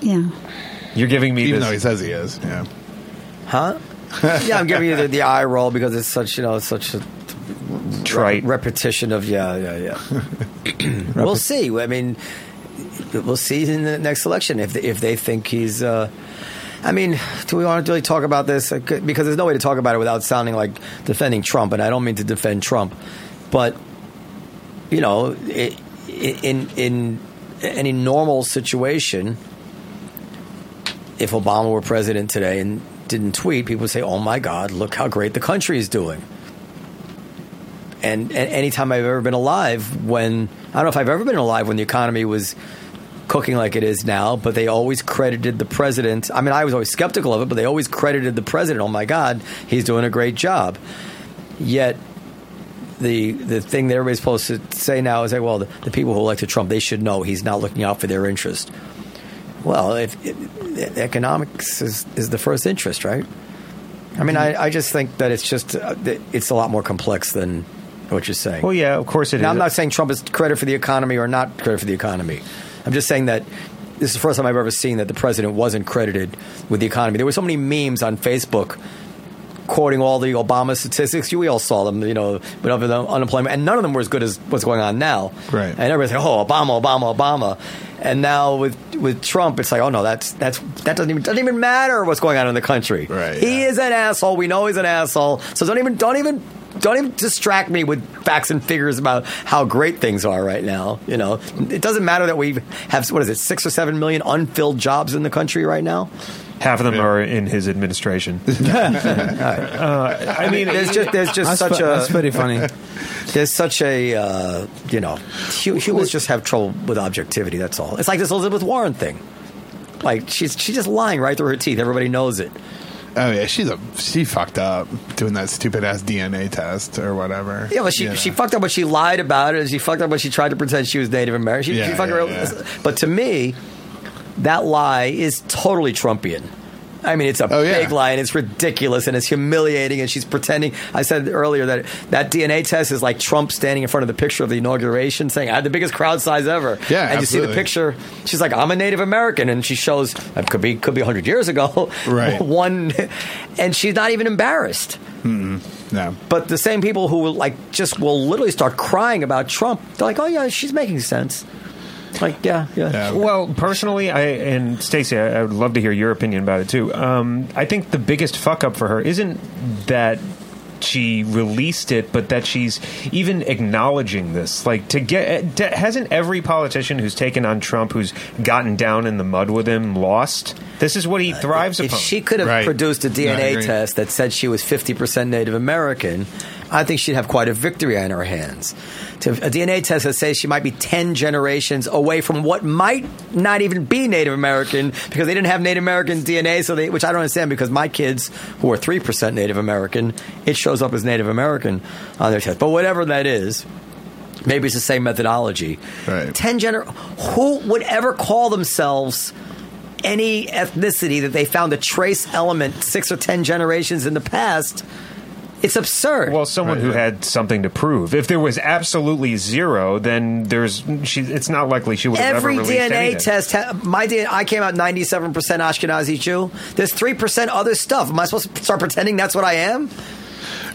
Yeah. You're giving me Even this. Even though he says he is, yeah. Huh? Yeah, I'm giving you the, the eye roll because it's such, you know, it's such a... Trite. Re- repetition of, yeah, yeah, yeah. We'll see. I mean... We'll see in the next election if they, if they think he's. Uh, I mean, do we want to really talk about this? Because there's no way to talk about it without sounding like defending Trump, and I don't mean to defend Trump, but you know, it, in in any normal situation, if Obama were president today and didn't tweet, people would say, "Oh my God, look how great the country is doing." And, and any time I've ever been alive, when I don't know if I've ever been alive when the economy was cooking like it is now, but they always credited the president. I mean, I was always skeptical of it, but they always credited the president. Oh my God, he's doing a great job. Yet the the thing that everybody's supposed to say now is, like, well, the, the people who elected Trump, they should know he's not looking out for their interest. Well, if, if economics is, is the first interest, right? I mean, I, I just think that it's just uh, it's a lot more complex than what you're saying. Well, yeah, of course it now, is. Now, I'm not saying Trump is credit for the economy or not credit for the economy. I'm just saying that this is the first time I've ever seen that the president wasn't credited with the economy. There were so many memes on Facebook quoting all the Obama statistics. We all saw them, you know, but over the unemployment. And none of them were as good as what's going on now. Right. And everybody's like, oh, Obama, Obama, Obama. And now with with Trump, it's like, oh, no, that's that's that doesn't even doesn't even matter what's going on in the country. Right. He yeah. is an asshole. We know he's an asshole. So don't even don't even. Don't even distract me with facts and figures about how great things are right now. You know, it doesn't matter that we have, what is it, six or seven million unfilled jobs in the country right now. Half of them yeah. are in his administration. uh, I mean, there's just there's just that's such fu- a that's pretty funny. There's such a uh, you know, humans just have trouble with objectivity. That's all. It's like this Elizabeth Warren thing. Like she's she's just lying right through her teeth. Everybody knows it. Oh yeah, she's a she fucked up doing that stupid ass D N A test or whatever. Yeah, but she yeah. she fucked up when she lied about it. And she fucked up when she tried to pretend she was Native American. She, yeah, she fucked yeah, her. Yeah. But to me, that lie is totally Trumpian. I mean, it's a oh, big yeah. lie, and it's ridiculous, and it's humiliating, and she's pretending. I said earlier that that D N A test is like Trump standing in front of the picture of the inauguration saying, I had the biggest crowd size ever. Yeah, and absolutely. You see the picture. She's like, I'm a Native American, and she shows, it could be, could be one hundred years ago. Right. One, and she's not even embarrassed. Mm-mm. No. But the same people who will, like, just will literally start crying about Trump, they're like, oh, yeah, she's making sense. Like, yeah, yeah, yeah. Well, personally, I and Stacey, I, I would love to hear your opinion about it, too. Um, I think the biggest fuck-up for her isn't that she released it, but that she's even acknowledging this. Like, to get to, hasn't every politician who's taken on Trump, who's gotten down in the mud with him, lost? This is what he thrives uh, if, upon. If she could have right. produced a D N A no, test that said she was fifty percent Native American, I think she'd have quite a victory on her hands. To a D N A test that says she might be ten generations away from what might not even be Native American because they didn't have Native American D N A, so they, which I don't understand because my kids, who are three percent Native American, it shows up as Native American on their test. But whatever that is, maybe it's the same methodology. Right. ten gener- Who would ever call themselves any ethnicity that they found a trace element six or ten generations in the past? It's absurd. Well, someone right. who had something to prove. If there was absolutely zero, then there's. She, it's not likely she would have ever released anything. Every D N A test. Ha- my D N A, I came out ninety-seven percent Ashkenazi Jew. There's three percent other stuff. Am I supposed to start pretending that's what I am?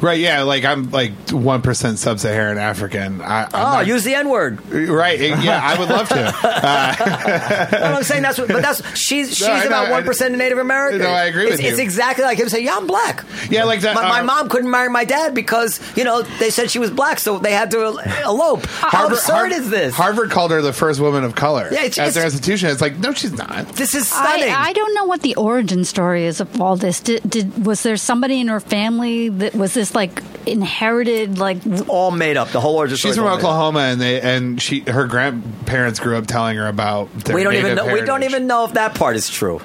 Right, yeah, like I'm like one percent sub-Saharan African. I, I'm oh, not, use the N-word. Right, yeah, I would love to. Uh, no, no, I'm saying that's what, but that's, she's, she's no, about no, one percent I, Native American. No, I agree it's, with you. It's exactly like him saying, yeah, I'm black. Yeah, like that. My, uh, my mom couldn't marry my dad because, you know, they said she was black, so they had to elope. How Harvard, absurd Harvard, is this? Harvard called her the first woman of color yeah, it's, at it's, their institution. It's like, no, she's not. This is stunning. I, I don't know what the origin story is of all this. Did, did was there somebody in her family that was this like inherited like it's all made up the whole origin she's from Oklahoma and they and she her grandparents grew up telling her about their we don't even know heritage. We don't even know if that part is true.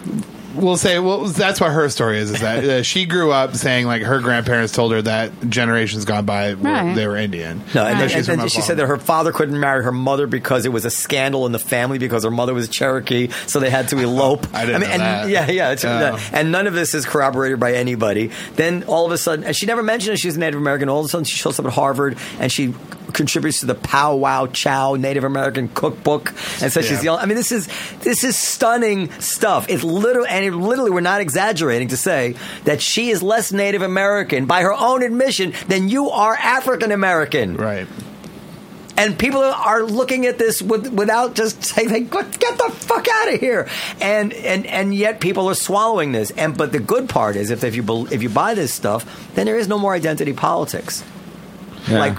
We'll say well that's what her story is is that uh, she grew up saying like her grandparents told her that generations gone by were, right. they were Indian. No, and, right. then, she's and, and she said that her father couldn't marry her mother because it was a scandal in the family because her mother was Cherokee, so they had to elope. I didn't I mean, know and, that. Yeah, yeah. It's, oh. And none of this is corroborated by anybody. Then all of a sudden, and she never mentioned that she was Native American. All of a sudden, she shows up at Harvard and she contributes to the Pow Wow Chow Native American cookbook, and so yeah. she's the only. I mean, this is this is stunning stuff. It's literally. And it literally, we're not exaggerating to say that she is less Native American, by her own admission, than you are African American. Right. And people are looking at this with, without just saying, like, get the fuck out of here. And, and and yet people are swallowing this. And But the good part is if, if, you, if you buy this stuff, then there is no more identity politics. Yeah. Like,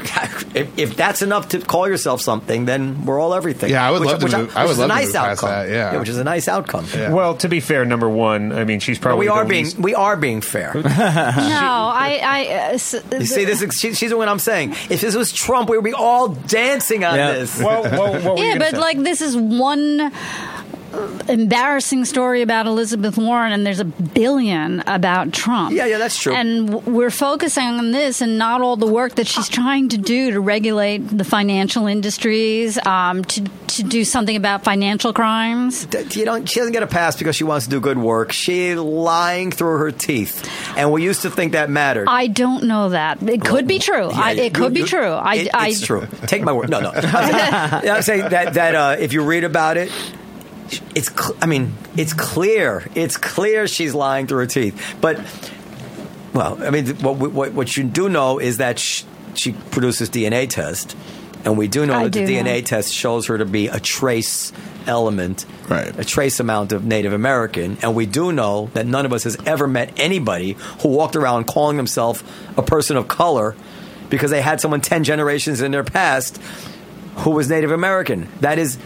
if, if that's enough to call yourself something, then we're all everything. Yeah, I would which, love to which, move. I would love nice to move past that. Yeah. yeah, which is a nice outcome. Yeah. Well, to be fair, number one, I mean, she's probably no, we are being least. we are being fair. no, I. I uh, so, you see, this is, she, she's what I'm saying. If this was Trump, we would be all dancing on yeah. this. Well, well, what were yeah, you but say? Like this is one. Embarrassing story about Elizabeth Warren, and there's a billion about Trump. Yeah, yeah, that's true. And we're focusing on this and not all the work that she's trying to do to regulate the financial industries, um, to to do something about financial crimes. You don't, she doesn't get a pass because she wants to do good work. She's lying through her teeth, and we used to think that mattered. I don't know that. It could be true. Yeah, I, it you, could you, be true. I, it, I, it's I, true. Take my word. No, no. I'm saying that, that uh, if you read about it, It's, cl- I mean, it's clear. It's clear she's lying through her teeth. But, well, I mean, what what, what you do know is that she, she produces D N A tests, and we do know I that do the know. D N A test shows her to be a trace element, right. a trace amount of Native American, and we do know that none of us has ever met anybody who walked around calling themselves a person of color because they had someone ten generations in their past who was Native American. That is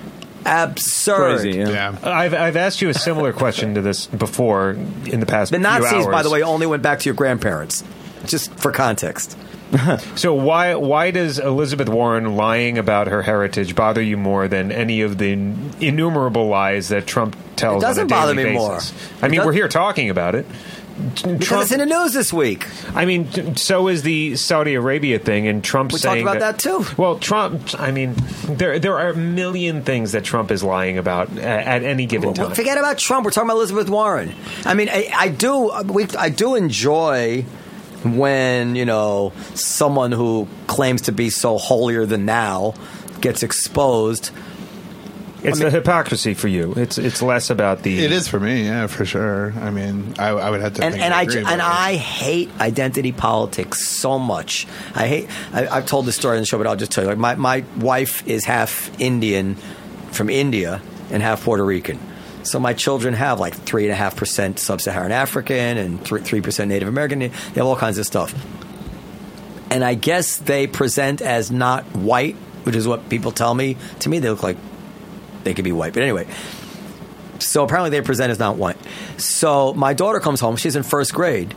absurd. Crazy, yeah. yeah. I've I've asked you a similar question to this before in the past. The Nazis, few hours. By the way, only went back to your grandparents, just for context. So why why does Elizabeth Warren lying about her heritage bother you more than any of the innumerable lies that Trump tells? It doesn't on a bother daily me basis? More. I mean, we're here talking about it. Trump, because it's in the news this week. I mean, so is the Saudi Arabia thing, and Trump we saying talked about that, that too. Well, Trump. I mean, there there are a million things that Trump is lying about at, at any given well, time. Forget about Trump. We're talking about Elizabeth Warren. I mean, I, I do. We, I do enjoy when you know someone who claims to be so holier than thou gets exposed. It's I mean, the hypocrisy for you. It's it's less about the. It is for me, yeah, for sure. I mean, I, I would have to. And, think and I and it. I hate identity politics so much. I hate. I, I've told this story on the show, but I'll just tell you. Like my my wife is half Indian, from India, and half Puerto Rican. So my children have like three and a half percent sub-Saharan African and three percent Native American. They have all kinds of stuff. And I guess they present as not white, which is what people tell me. To me, they look like. They could be white. But anyway, so apparently they present as not white. So my daughter comes home. She's in first grade.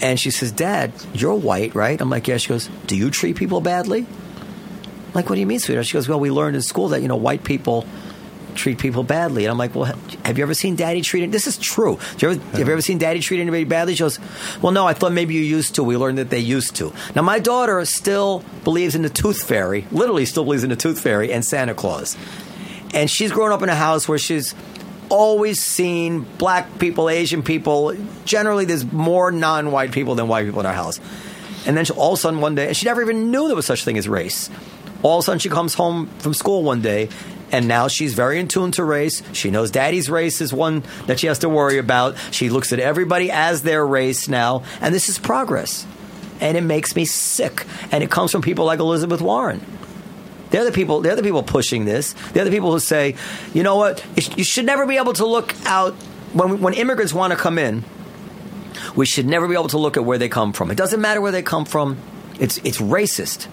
And she says, Dad, you're white, right? I'm like, yeah. She goes, do you treat people badly? I'm like, what do you mean, sweetheart? She goes, well, we learned in school that, you know, white people treat people badly. And I'm like, well, have you ever seen Daddy treat it? This is true. Have you, ever, have you ever seen Daddy treat anybody badly? She goes, well, no, I thought maybe you used to. We learned that they used to. Now, my daughter still believes in the tooth fairy, literally still believes in the tooth fairy and Santa Claus. And she's grown up in a house where she's always seen black people, Asian people. Generally, there's more non-white people than white people in our house. And then she, all of a sudden one day, and she never even knew there was such thing as race. All of a sudden she comes home from school one day, and now she's very in tune to race. She knows Daddy's race is one that she has to worry about. She looks at everybody as their race now, and this is progress. and it makes me sick. And it comes from people like Elizabeth Warren. They're the people. They're the people pushing this. They're the people who say, you know what? You should never be able to look out when when immigrants want to come in. We should never be able to look at where they come from. It doesn't matter where they come from. It's it's racist.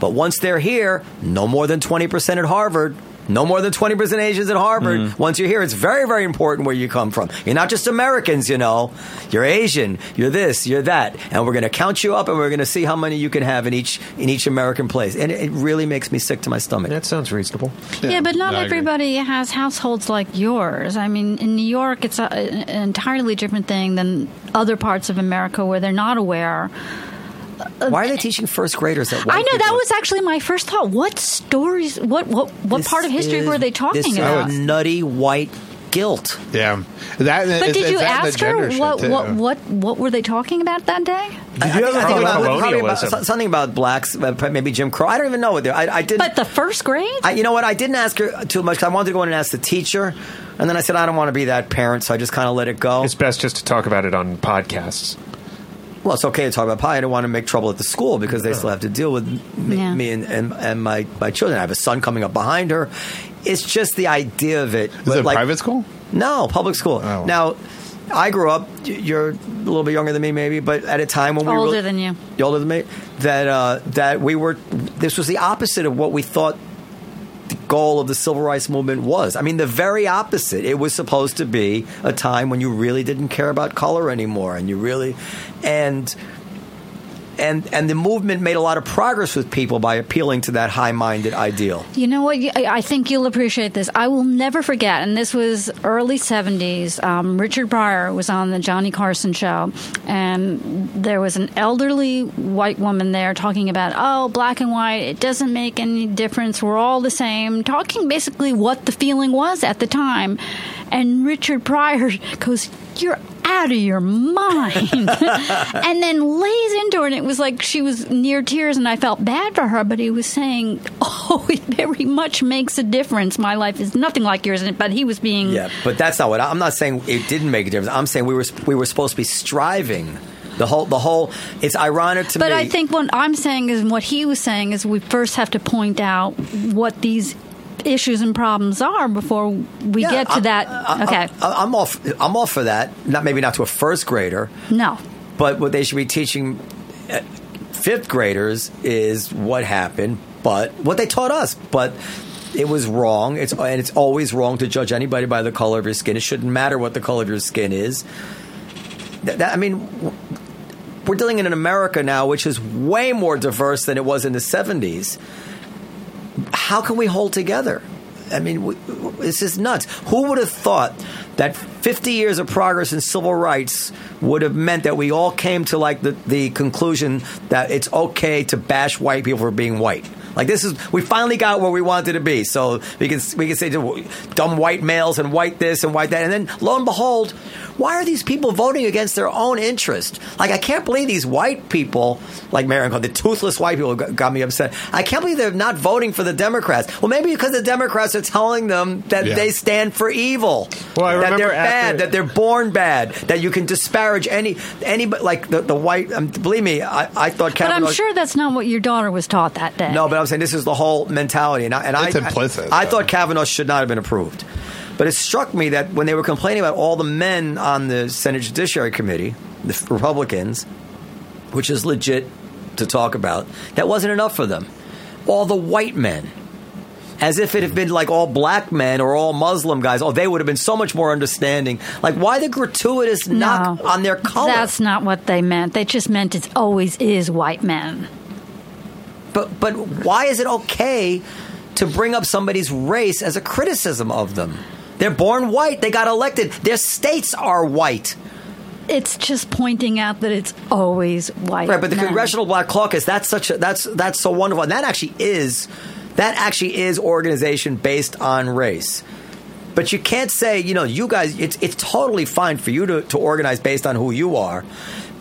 But once they're here, no more than twenty percent at Harvard. No more than twenty percent Asians at Harvard. Mm. Once you're here, it's very, very important where you come from. You're not just Americans, you know. You're Asian. You're this. You're that. And we're going to count you up, and we're going to see how many you can have in each in each American place. And it really makes me sick to my stomach. That sounds reasonable. Yeah, yeah but not no, everybody has households like yours. I mean, in New York, it's a, an entirely different thing than other parts of America where they're not aware. Why are they teaching first graders at white I know, people? That was actually my first thought. What stories, what what, what part of history is, were they talking this about? This nutty white guilt. Yeah. That, but did you ask her what, what what what were they talking about that day? Did you I, I think about, probably about something about blacks, maybe Jim Crow. I don't even know what they were. I, I didn't. But the first grade? I, you know what? I didn't ask her too much because I wanted to go in and ask the teacher. And then I said, I don't want to be that parent, so I just kind of let it go. It's best just to talk about it on podcasts. Well, it's okay to talk about pie. I don't want to make trouble at the school because they still have to deal with me, yeah. me and, and, and my, my children. I have a son coming up behind her. It's just the idea of it. Is but it like, private school? No, public school. Oh. Now, I grew up, you're a little bit younger than me maybe, but at a time when we older were... Older than you. You're older than me? That, uh, that we were... This was the opposite of what we thought the goal of the civil rights movement was. I mean, the very opposite. It was supposed to be a time when you really didn't care about color anymore and you really... And and and the movement made a lot of progress with people by appealing to that high-minded ideal. You know what? I think you'll appreciate this. I will never forget, and this was early seventies, um, Richard Pryor was on the Johnny Carson show, and there was an elderly white woman there talking about, oh, black and white, it doesn't make any difference, we're all the same, talking basically what the feeling was at the time. And Richard Pryor goes, you're out of your mind. And then lays into her, and it was like she was near tears, and I felt bad for her, but he was saying, oh, it very much makes a difference. My life is nothing like yours. But he was being... Yeah, but that's not what... I, I'm not saying it didn't make a difference. I'm saying we were we were supposed to be striving... The whole, the whole, it's ironic to but me. But I think what I'm saying is, what he was saying is, we first have to point out what these issues and problems are before we yeah, get to I'm, that. I'm, okay, I'm all, I'm all for that. Not maybe not to a first grader. No, but what they should be teaching fifth graders is what happened, but what they taught us, but. It was wrong, it's, and it's always wrong to judge anybody by the color of your skin. It shouldn't matter what the color of your skin is. That, that, I mean, we're dealing in an America now which is way more diverse than it was in the seventies. How can we hold together? I mean, we, this is nuts. Who would have thought that fifty years of progress in civil rights would have meant that we all came to like the, the conclusion that it's okay to bash white people for being white? Like this is, we finally got where we wanted to be. So we can we can say dumb white males and white this and white that, and then lo and behold, why are these people voting against their own interest? Like I can't believe these white people, like Marion called the toothless white people, got, got me upset. I can't believe they're not voting for the Democrats. Well, maybe because the Democrats are telling them that yeah. they stand for evil, well, I that they're after- bad, that they're born bad, that you can disparage any anybody like the, the white. Um, believe me, I, I thought. But I'm sure that's not what your daughter was taught that day. No, but. I'm saying this is the whole mentality, and I, and it's I, implicit, I, I thought Kavanaugh should not have been approved, but it struck me that when they were complaining about all the men on the Senate Judiciary Committee, the Republicans, which is legit to talk about, that wasn't enough for them. All the white men, as if it had been like all black men or all Muslim guys. Oh, they would have been so much more understanding. Like, why the gratuitous no, knock on their color? That's not what they meant. They just meant it always is white men. But but why is it okay to bring up somebody's race as a criticism of them? They're born white. They got elected. Their states are white. It's just pointing out that it's always white. Right, but the men. Congressional Black Caucus, that's such a, that's that's so wonderful. And that actually is that actually is organization based on race. But you can't say, you know, you guys, it's it's totally fine for you to, to organize based on who you are.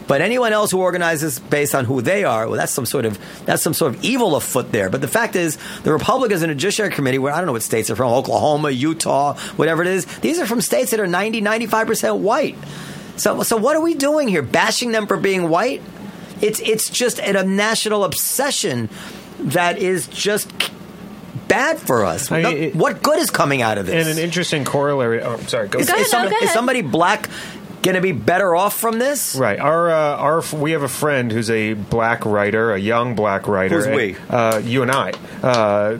But anyone else who organizes based on who they are, well, that's some sort of that's some sort of evil afoot there. But the fact is, the Republicans in the Judiciary Committee, where I don't know what states are from, Oklahoma, Utah, whatever it is, these are from states that are ninety, ninety-five percent white. So, so what are we doing here? Bashing them for being white? It's it's just a national obsession that is just bad for us. I mean, no, it, what good is coming out of this? And an interesting corollary. Oh, I'm sorry. Go, is, go ahead. Is somebody, no, go ahead. Is somebody black going to be better off from this? Right. Our uh, our we have a friend who's a black writer, a young black writer. Who's and, we? Uh, you and I. Uh,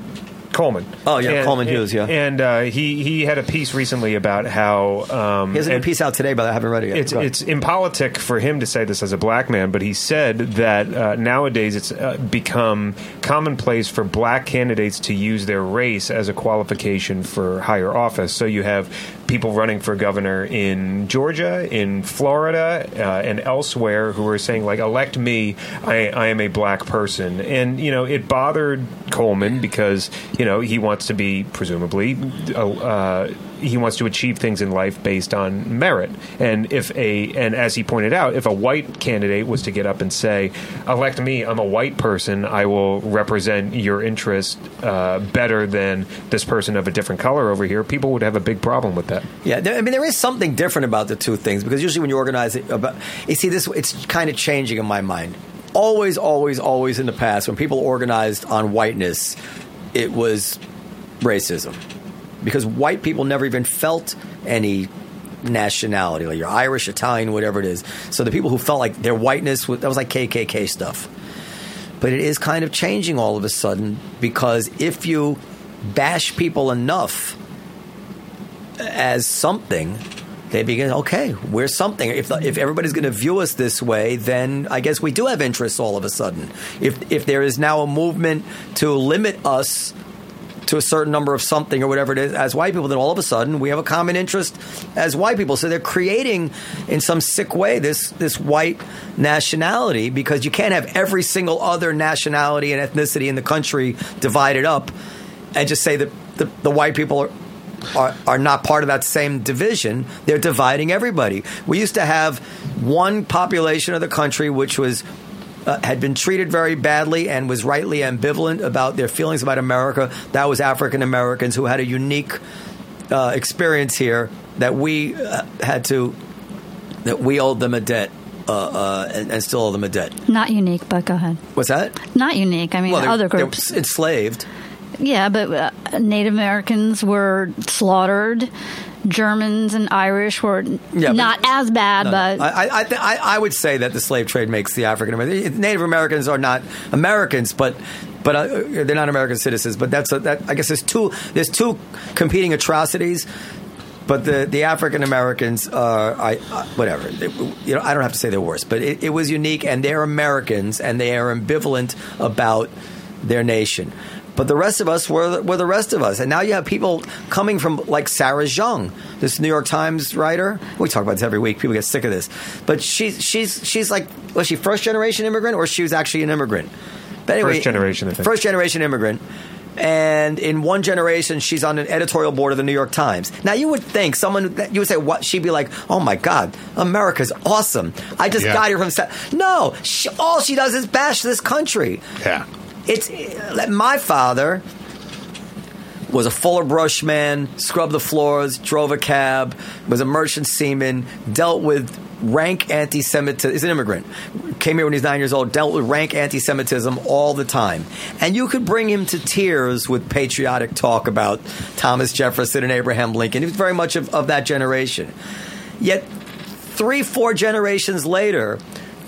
Coleman. Oh, yeah, and, Coleman Hughes, yeah. And uh, he, he had a piece recently about how... Um, he has a new piece out today, but I haven't read it yet. It's, it's impolitic for him to say this as a black man, but he said that uh, nowadays it's uh, become commonplace for black candidates to use their race as a qualification for higher office. So you have people running for governor in Georgia, in Florida, uh, and elsewhere who are saying, like, elect me, I, I am a black person. And, you know, it bothered Coleman because... You know, he wants to be, presumably, uh, he wants to achieve things in life based on merit. And if a, and as he pointed out, if a white candidate was to get up and say, elect me, I'm a white person, I will represent your interest uh, better than this person of a different color over here, people would have a big problem with that. Yeah, there, I mean, there is something different about the two things, because usually when you organize it, about, you see, this, it's kind of changing in my mind. Always, always, always in the past, when people organized on whiteness, it was racism, because white people never even felt any nationality, like you're Irish, Italian, whatever it is. So the people who felt like their whiteness, was, that was like K K K stuff. But it is kind of changing all of a sudden, because if you bash people enough as something, they begin, okay, we're something. If if everybody's going to view us this way, then I guess we do have interests all of a sudden. If if there is now a movement to limit us to a certain number of something or whatever it is as white people, then all of a sudden we have a common interest as white people. So they're creating in some sick way this this white nationality, because you can't have every single other nationality and ethnicity in the country divided up and just say that the, the white people are... Are, are not part of that same division. They're dividing everybody. We used to have one population of the country which was uh, had been treated very badly and was rightly ambivalent about their feelings about America. That was African Americans, who had a unique uh, experience here that we uh, had to that we owed them a debt. Uh, uh, and, and still owe them a debt. Not unique, but go ahead. What's that? Not unique. I mean, well, other groups enslaved. Yeah, but uh, Native Americans were slaughtered. Germans and Irish were yeah, not but, as bad, no, but... No. I, I, th- I, I would say that the slave trade makes the African Americans... Native Americans are not Americans, but but uh, they're not American citizens. But that's a, that, I guess there's two there's two competing atrocities, but the, the African Americans are... I, uh, whatever. It, you know, I don't have to say they're worse, but it, it was unique, and they're Americans, and they are ambivalent about their nation. But the rest of us were, were the rest of us. And now you have people coming from, like Sarah Zhang, this New York Times writer. We talk about this every week. People get sick of this. But she, she's she's like, was she first-generation immigrant, or she was actually an immigrant? But anyway, first-generation, I think. First-generation immigrant. And in one generation, she's on an editorial board of the New York Times. Now, you would think someone, you would say, what? She'd be like, oh, my God, America's awesome. I just yeah. got here from – no, she, all she does is bash this country. Yeah. It's my father was a Fuller Brush man, scrubbed the floors, drove a cab, was a merchant seaman, dealt with rank anti-Semitism. He's an immigrant. Came here when he's nine years old, dealt with rank anti-Semitism all the time. And you could bring him to tears with patriotic talk about Thomas Jefferson and Abraham Lincoln. He was very much of, of that generation. Yet three, four generations later...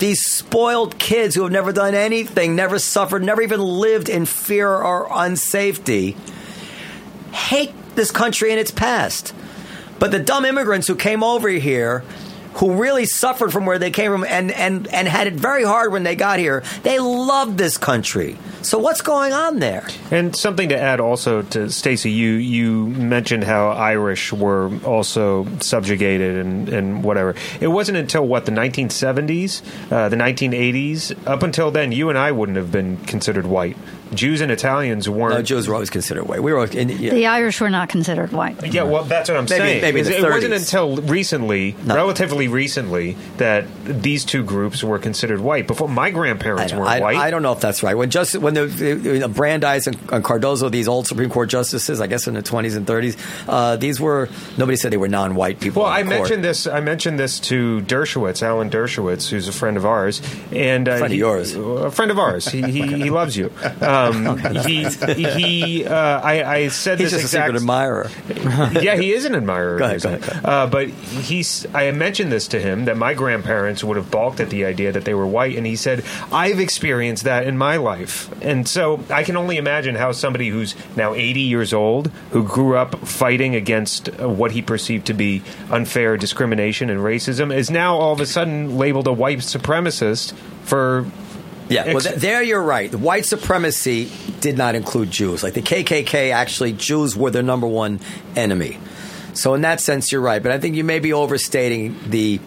these spoiled kids who have never done anything, never suffered, never even lived in fear or unsafety, hate this country and its past. But the dumb immigrants who came over here, who really suffered from where they came from and, and, and had it very hard when they got here, they loved this country. So what's going on there? And something to add also to Stacey, you you mentioned how Irish were also subjugated and, and whatever. It wasn't until, what, the nineteen seventies, uh, the nineteen eighties? Up until then, you and I wouldn't have been considered white. Jews and Italians weren't. No, Jews were always considered white. We were always, and, yeah. The Irish were not considered white. Yeah, well, that's what I'm maybe, saying. Maybe the it thirties. Wasn't until recently, no. relatively recently, that these two groups were considered white. Before my grandparents were white. I don't know if that's right. When just when the, you know, Brandeis and, and Cardozo, these old Supreme Court justices, I guess in the twenties and thirties, uh, these were nobody said they were non-white people. Well, I court. mentioned this. I mentioned this to Dershowitz, Alan Dershowitz, who's a friend of ours, and uh, a friend he, of yours, a friend of ours. He he, he loves you. Um, Um, he, he, uh, I, I said he's this exact. He's just a secret admirer. Yeah, he is an admirer. Go ahead, go ahead, go ahead. Uh, but he's, I mentioned this to him, that my grandparents would have balked at the idea that they were white, and he said, I've experienced that in my life. And so I can only imagine how somebody who's now eighty years old, who grew up fighting against what he perceived to be unfair discrimination and racism, is now all of a sudden labeled a white supremacist for... Yeah, well, th- there you're right. The white supremacy did not include Jews. Like the K K K, actually, Jews were their number one enemy. So in that sense, you're right. But I think you may be overstating the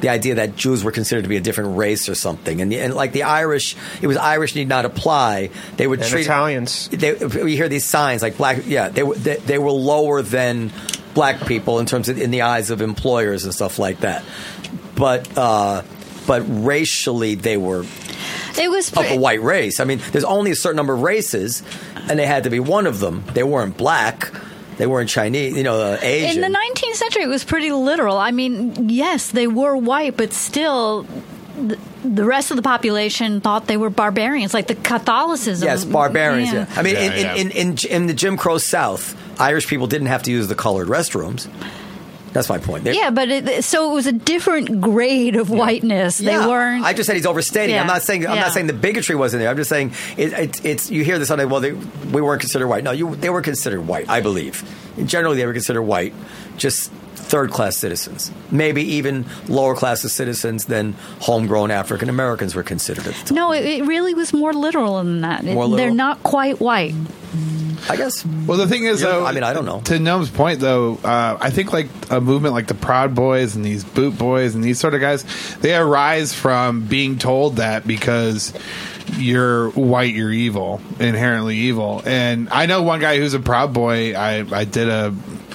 the idea that Jews were considered to be a different race or something. And, the, and like the Irish, it was Irish need not apply. They would and treat Italians. They, we hear these signs like black. Yeah, they they, they were lower than black people in terms of in the eyes of employers and stuff like that. But uh, but racially, they were. It was pre- of a white race. I mean, there's only a certain number of races, and they had to be one of them. They weren't black. They weren't Chinese, you know, uh, Asian. In the nineteenth century, it was pretty literal. I mean, yes, they were white, but still... Th- The rest of the population thought they were barbarians, like the Catholicism. Yes, barbarians, yeah. yeah. I mean, yeah, in, yeah. In, in, in, in the Jim Crow South, Irish people didn't have to use the colored restrooms. That's my point. They're, yeah, but it, so it was a different grade of whiteness. Yeah. They weren't. I just said he's overstating. Yeah. I'm not saying. I'm yeah. not saying the bigotry wasn't there. I'm just saying it, it, it's. You hear this on well, they, we weren't considered white. No, you, they were considered white. I believe. Generally, they were considered white. Just. Third-class citizens, maybe even lower class of citizens than homegrown African Americans were considered at the time. No, it, it really was more literal than that. More literal? They're not quite white, I guess. Well, the thing is, You're, though, I mean, I don't know. To Noam's point, though, uh, I think like a movement like the Proud Boys and these Boot Boys and these sort of guys, they arise from being told that because. You're white, you're evil, inherently evil. And I know one guy who's a Proud Boy. I, I did a,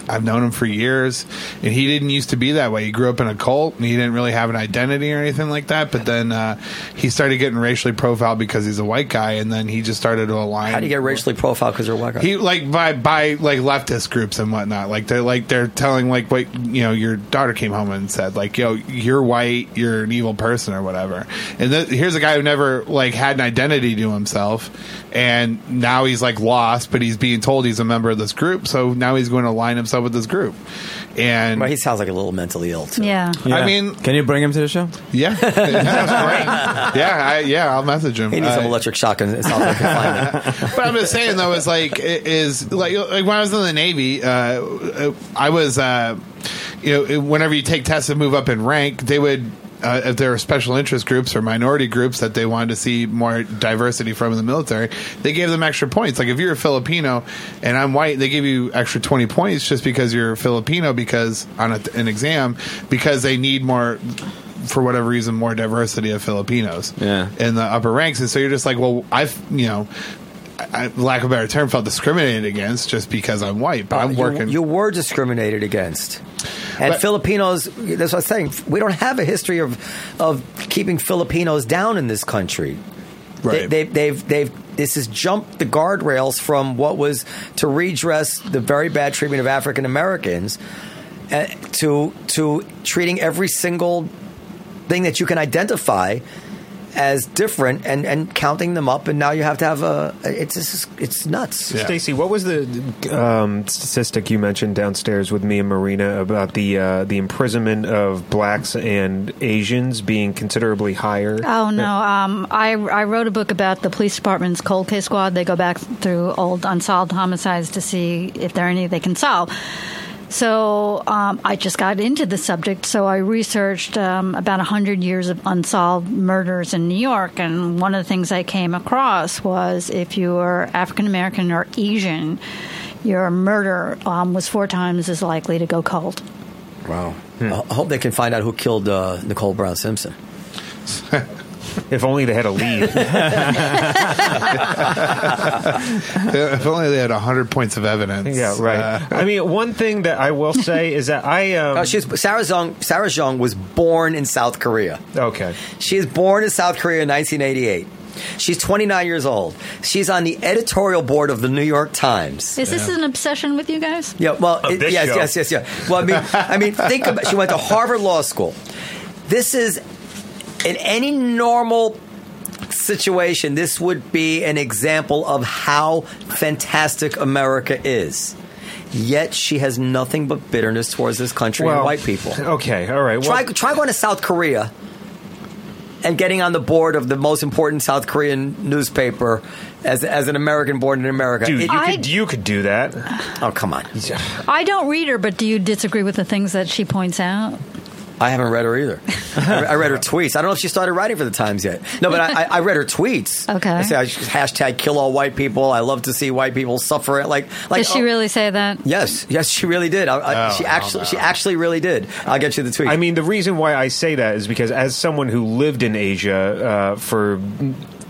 I've known him for years, and he didn't used to be that way. He grew up in a cult, and he didn't really have an identity or anything like that. But then uh, he started getting racially profiled because he's a white guy, and then he just started to align. How do you get racially profiled because you're a white guy? He like by by like leftist groups and whatnot. Like they're like they're telling like wait, you know, your daughter came home and said like, yo, you're white, you're an evil person or whatever. And th- here's a guy who never like had an identity to himself, and now he's like lost, but he's being told he's a member of this group, so now he's going to align himself with this group. And well, he sounds like a little mentally ill too. Yeah, yeah. I mean, can you bring him to the show? Yeah, that sounds great. Yeah, I, yeah, I'll message him. He needs uh, some electric shock and it sounds like confinement. But I'm just saying though, it's like it is like, like when I was in the Navy, uh, I was uh, you know, whenever you take tests and move up in rank, they would. Uh, if there were special interest groups or minority groups that they wanted to see more diversity from in the military, they gave them extra points. Like if you're a Filipino and I'm white, they give you extra twenty points just because you're a Filipino because on a, an exam because they need more, for whatever reason, more diversity of Filipinos yeah. in the upper ranks. And so you're just like, well, I've, you know, I, lack of a better term, felt discriminated against just because I'm white. But uh, I'm working. You, you were discriminated against. And but, Filipinos, that's what I was saying, we don't have a history of of keeping Filipinos down in this country. Right. They, they, they've, they've, this has jumped the guardrails from what was to redress the very bad treatment of African Americans to to treating every single thing that you can identify as different and, and counting them up, and now you have to have a it's it's nuts. Yeah. Stacy, what was the um, statistic you mentioned downstairs with me and Marina about the uh, the imprisonment of blacks and Asians being considerably higher? Oh no, um, I I wrote a book about the police department's cold case squad. They go back through old unsolved homicides to see if there are any they can solve. So um, I just got into the subject, so I researched um, about one hundred years of unsolved murders in New York, and one of the things I came across was if you were African-American or Asian, your murder um, was four times as likely to go cold. Wow. Hmm. I hope they can find out who killed uh, Nicole Brown Simpson. If only they had a lead. If only they had one hundred points of evidence. Yeah, right. Uh, I mean, one thing that I will say is that I... Um, oh, she was, Sarah Zhang, Sarah Zhang was born in South Korea. Okay. She was born in South Korea in nineteen eighty-eight. She's twenty-nine years old. She's on the editorial board of the New York Times. Is this yeah. an obsession with you guys? Yeah. Well, it, yes, show. yes, yes, yes. Well, I mean, I mean, think about. She went to Harvard Law School. This is, in any normal situation, this would be an example of how fantastic America is. Yet she has nothing but bitterness towards this country well, and white people. Okay, all right. Well, try try going to South Korea. And getting on the board of the most important South Korean newspaper as as an American born in America. Dude, it, you, I, could, you could do that. Oh, come on. I don't read her, but do you disagree with the things that she points out? I haven't read her either. I read her tweets. I don't know if she started writing for the Times yet. No, but I, I read her tweets. Okay. I say, hashtag kill all white people. I love to see white people suffer. Like, like Did she oh, really say that? Yes. Yes, she really did. I, oh, she actually oh, no. she actually really did. I'll get you the tweet. I mean, the reason why I say that is because as someone who lived in Asia uh, for,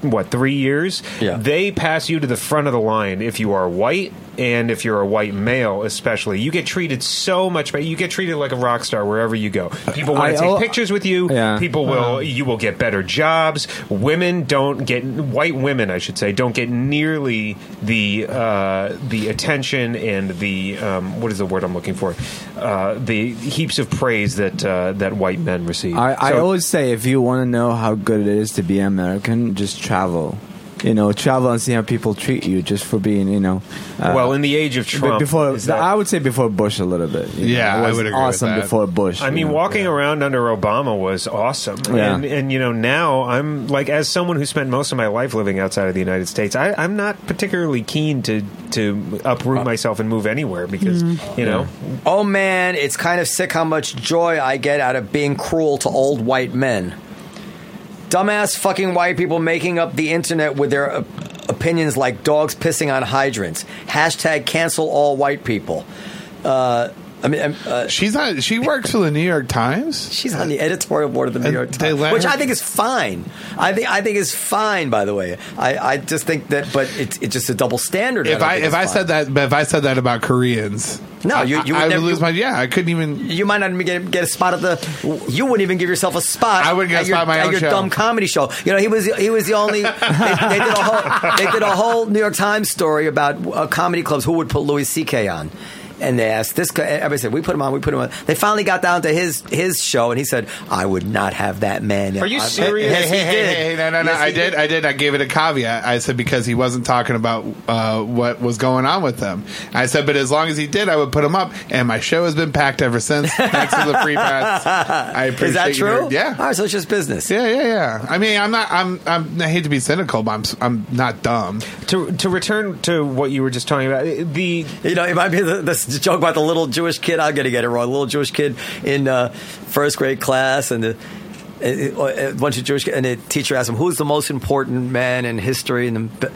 what, three years? Yeah. They pass you to the front of the line if you are white. And if you're a white male, especially, you get treated so much better. You get treated like a rock star wherever you go. People want to take pictures with you. Yeah. People will. Uh, you will get better jobs. Women don't get white women, I should say, don't get nearly the uh, the attention and the um, what is the word I'm looking for? Uh, the heaps of praise that uh, that white men receive. I, I so, always say, if you want to know how good it is to be American, just travel. You know, travel and see how people treat you just for being, you know. Uh, well, in the age of Trump. Before, that, I would say before Bush a little bit. Yeah, know, it was I would agree awesome with that. Before Bush. I mean, know, walking yeah. around under Obama was awesome. Yeah. And, and, you know, now I'm like, as someone who spent most of my life living outside of the United States, I, I'm not particularly keen to, to uproot uh, myself and move anywhere because, mm-hmm. you know. Yeah. Oh, man, it's kind of sick how much joy I get out of being cruel to old white men. Dumbass fucking white people making up the internet with their op- opinions like dogs pissing on hydrants. Hashtag cancel all white people. Uh, I mean, uh, she's not. She works for the New York Times. She's on the editorial board of the New York Times, which I think is fine. I think I think is fine. By the way, I, I just think that, but it's it's just a double standard. If I, I if I fine. said that, but if I said that about Koreans. No, you, you I, would, I never, would lose you, my. Yeah, I couldn't even. You might not even get, get a spot at the. You wouldn't even give yourself a spot. I wouldn't get a spot at my own your show. Dumb comedy show. You know, he was he was the only. they, they, did a whole, they did a whole New York Times story about uh, comedy clubs. Who would put Louis C K on? And they asked this guy. Everybody said, "We put him on. We put him on." They finally got down to his his show, and he said, "I would not have that man." Are you I, serious? Yes, hey, he hey, did. Hey, hey, no, no, no. Yes, I did, did. I did. I gave it a caveat. I said because he wasn't talking about uh, what was going on with them. I said, but as long as he did, I would put him up. And my show has been packed ever since. Thanks to the free pass. I appreciate. Is that true? Your, yeah. All right, so it's just business. Yeah, yeah, yeah. I mean, I'm not. I'm. I'm I hate to be cynical, but I'm. I'm not dumb. To to return to what you were just talking about, the you know it might be the. the The joke about the little Jewish kid. I'm going to get it wrong. Little Jewish kid in uh, first grade class, and the, a, a bunch of Jewish kids, and the teacher asked him, "Who's the most important man in history?" And the,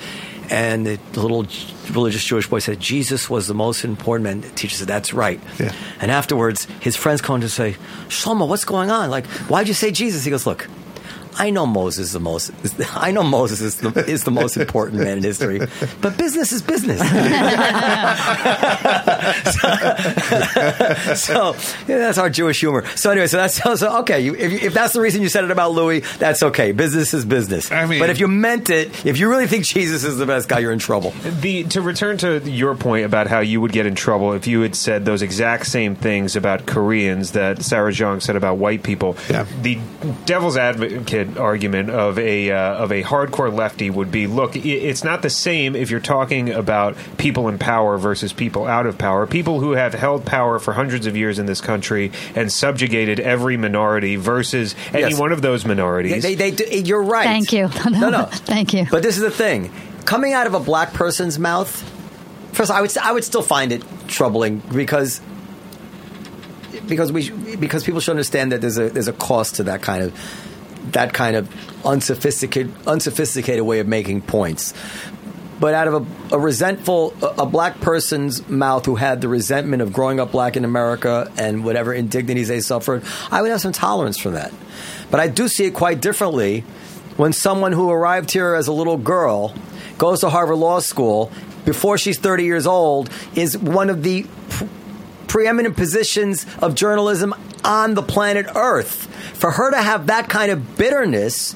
and the little religious Jewish boy said, "Jesus was the most important man." The teacher said, "That's right." Yeah. And afterwards, his friends come to say, "Shlomo, what's going on? Like, why'd you say Jesus?" He goes, "Look. I know Moses is the most. I know Moses is the, is the most important man in history, but business is business." so, so yeah, that's our Jewish humor. So anyway, so that's so okay. You, if, you, if that's the reason you said it about Louis, that's okay. Business is business. I mean, but if you meant it, if you really think Jesus is the best guy, you're in trouble. The to return to your point about how you would get in trouble if you had said those exact same things about Koreans that Sarah Zhang said about white people. Yeah. The devil's advocate argument of a uh, of a hardcore lefty would be, look, it's not the same if you're talking about people in power versus people out of power. People who have held power for hundreds of years in this country and subjugated every minority versus any yes. one of those minorities. They, they, they do, you're right. Thank you. No, no. Thank you. But this is the thing. Coming out of a black person's mouth, first, I would I would still find it troubling because... Because we because people should understand that there's a there's a cost to that kind of... that kind of unsophisticated unsophisticated way of making points. But out of a, a resentful, a, a black person's mouth who had the resentment of growing up black in America and whatever indignities they suffered, I would have some tolerance for that. But I do see it quite differently when someone who arrived here as a little girl, goes to Harvard Law School, before she's thirty years old, is one of the pre- preeminent positions of journalism on the planet Earth. For her to have that kind of bitterness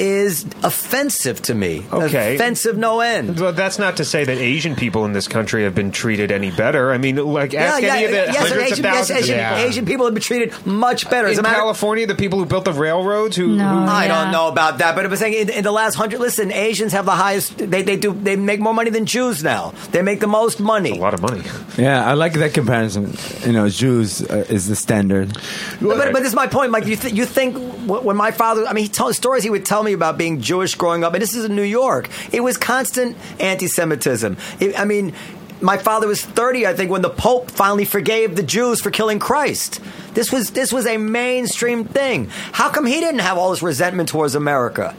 is offensive to me. Okay. Offensive no end. But that's not to say that Asian people in this country have been treated any better. I mean, like, ask yeah, yeah, any of the yes, hundreds Asian, of thousands yes, Asian, of yeah. Asian people have been treated much better. As in California, of, the people who built the railroads who... No, who I yeah. don't know about that, but I was saying in, in the last hundred... Listen, Asians have the highest... They they do they make more money than Jews now. They make the most money. That's a lot of money. Yeah, I like that comparison. You know, Jews uh, is the standard. But, but, but this is my point, Mike. You, th- you think when my father... I mean, he told stories he would tell me about being Jewish growing up, and this is in New York. It was constant anti-Semitism. It, I mean, my father was thirty, I think, when the Pope finally forgave the Jews for killing Christ. This was this was a mainstream thing. How come he didn't have all this resentment towards America?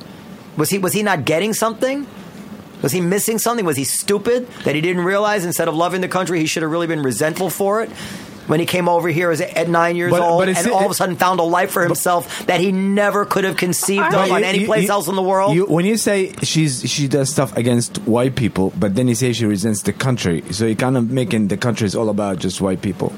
Was he was he not getting something? Was he missing something? Was he stupid that he didn't realize instead of loving the country, he should have really been resentful for it? When he came over here at nine years but, old but and it, all of a sudden found a life for himself but, that he never could have conceived of you, on any you, place you, else in the world. You, when you say she's she does stuff against white people, but then you say she resents the country, so you're kind of making the country is all about just white people.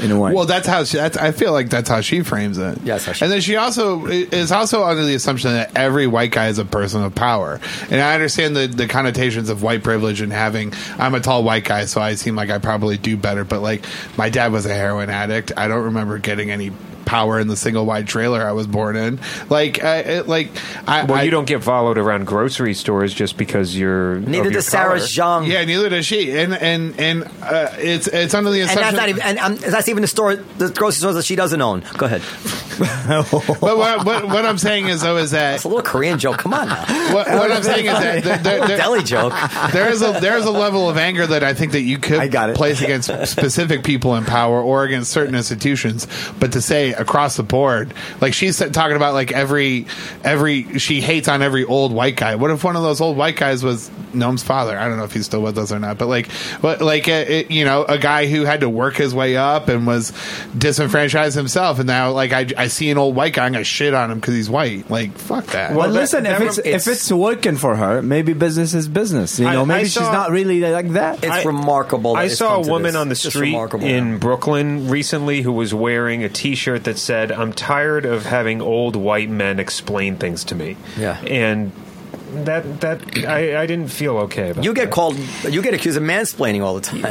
In a way. Well, that's how she, that's, I feel like that's how she frames it. Yes, yeah, and then she also is also under the assumption that every white guy is a person of power. And I understand the, the connotations of white privilege and having I'm a tall white guy, so I seem like I probably do better. But like my dad was a heroin addict. I don't remember getting any power in the single wide trailer I was born in. Like, I, it, like, I, well, I, you don't get followed around grocery stores just because you're. Neither does Sarah Zhang. Yeah, neither does she. And and and uh, it's it's under the assumption. And that's not even, and, um, that's even the store, the grocery stores that she doesn't own. Go ahead. But what, what, what I'm saying is though is that it's a little Korean joke. Come on now. What, what I'm saying is that there, there, there, deli joke. There is a there is a level of anger that I think that you could place against specific people in power or against certain institutions, but to say. Across the board, like she's talking about, like every every she hates on every old white guy. What if one of those old white guys was Noam's father? I don't know if he's still with us or not, but like, but like a, it, you know, a guy who had to work his way up and was disenfranchised himself, and now like I, I see an old white guy, I'm gonna shit on him because he's white. Like fuck that. Well, well that, listen, if it's, it's if it's working for her, maybe business is business. You know, I, maybe I saw, she's not really like that. It's I, remarkable. That I it's saw a woman on the street in now. Brooklyn recently who was wearing a T-shirt. That said, I'm tired of having old white men explain things to me. Yeah. And that that I, I didn't feel okay about. You get that. called, you get accused of mansplaining all the time.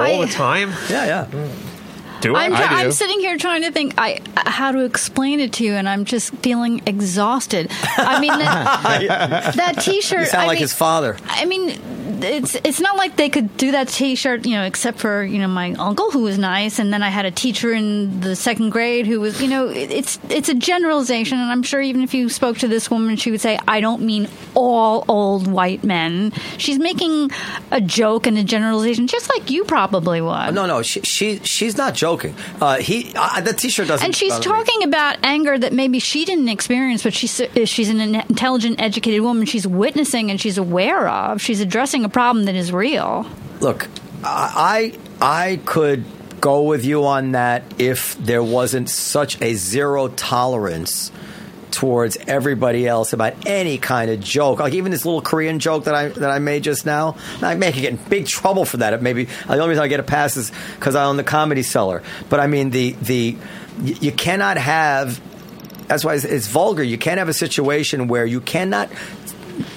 all the time? Yeah, yeah. Mm. Do I'm, I do. I'm sitting here trying to think I, how to explain it to you, and I'm just feeling exhausted. I mean, that, that T-shirt. You sound I like mean, his father. I mean, it's it's not like they could do that T-shirt, you know, except for you know my uncle who was nice, and then I had a teacher in the second grade who was, you know, it's it's a generalization, and I'm sure even if you spoke to this woman, she would say, I don't mean all old white men. She's making a joke and a generalization, just like you probably would. No, no, she, she she's not joking. Joking. Uh, he uh, the T-shirt doesn't. And she's talking me. about anger that maybe she didn't experience, but she's she's an intelligent, educated woman. She's witnessing and she's aware of. She's addressing a problem that is real. Look, I I could go with you on that if there wasn't such a zero tolerance towards everybody else about any kind of joke, like even this little Korean joke that I that I made just now. I may get in big trouble for that. It maybe the only reason I get a pass is because I own the Comedy Cellar. But I mean, the the you cannot have. That's why it's, it's vulgar. You can't have a situation where you cannot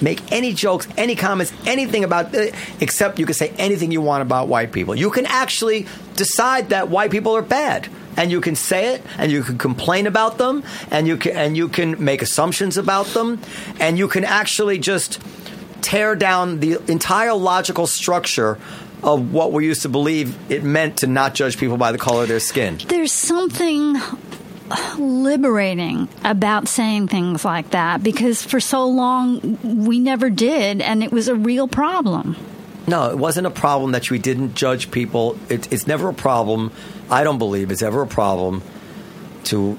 make any jokes, any comments, anything about it, except you can say anything you want about white people. You can actually decide that white people are bad. And you can say it, and you can complain about them, and you can and you can make assumptions about them, and you can actually just tear down the entire logical structure of what we used to believe it meant to not judge people by the color of their skin. There's something liberating about saying things like that, because for so long we never did, and it was a real problem. No, it wasn't a problem that we didn't judge people. It, it's never a problem. I don't believe it's ever a problem to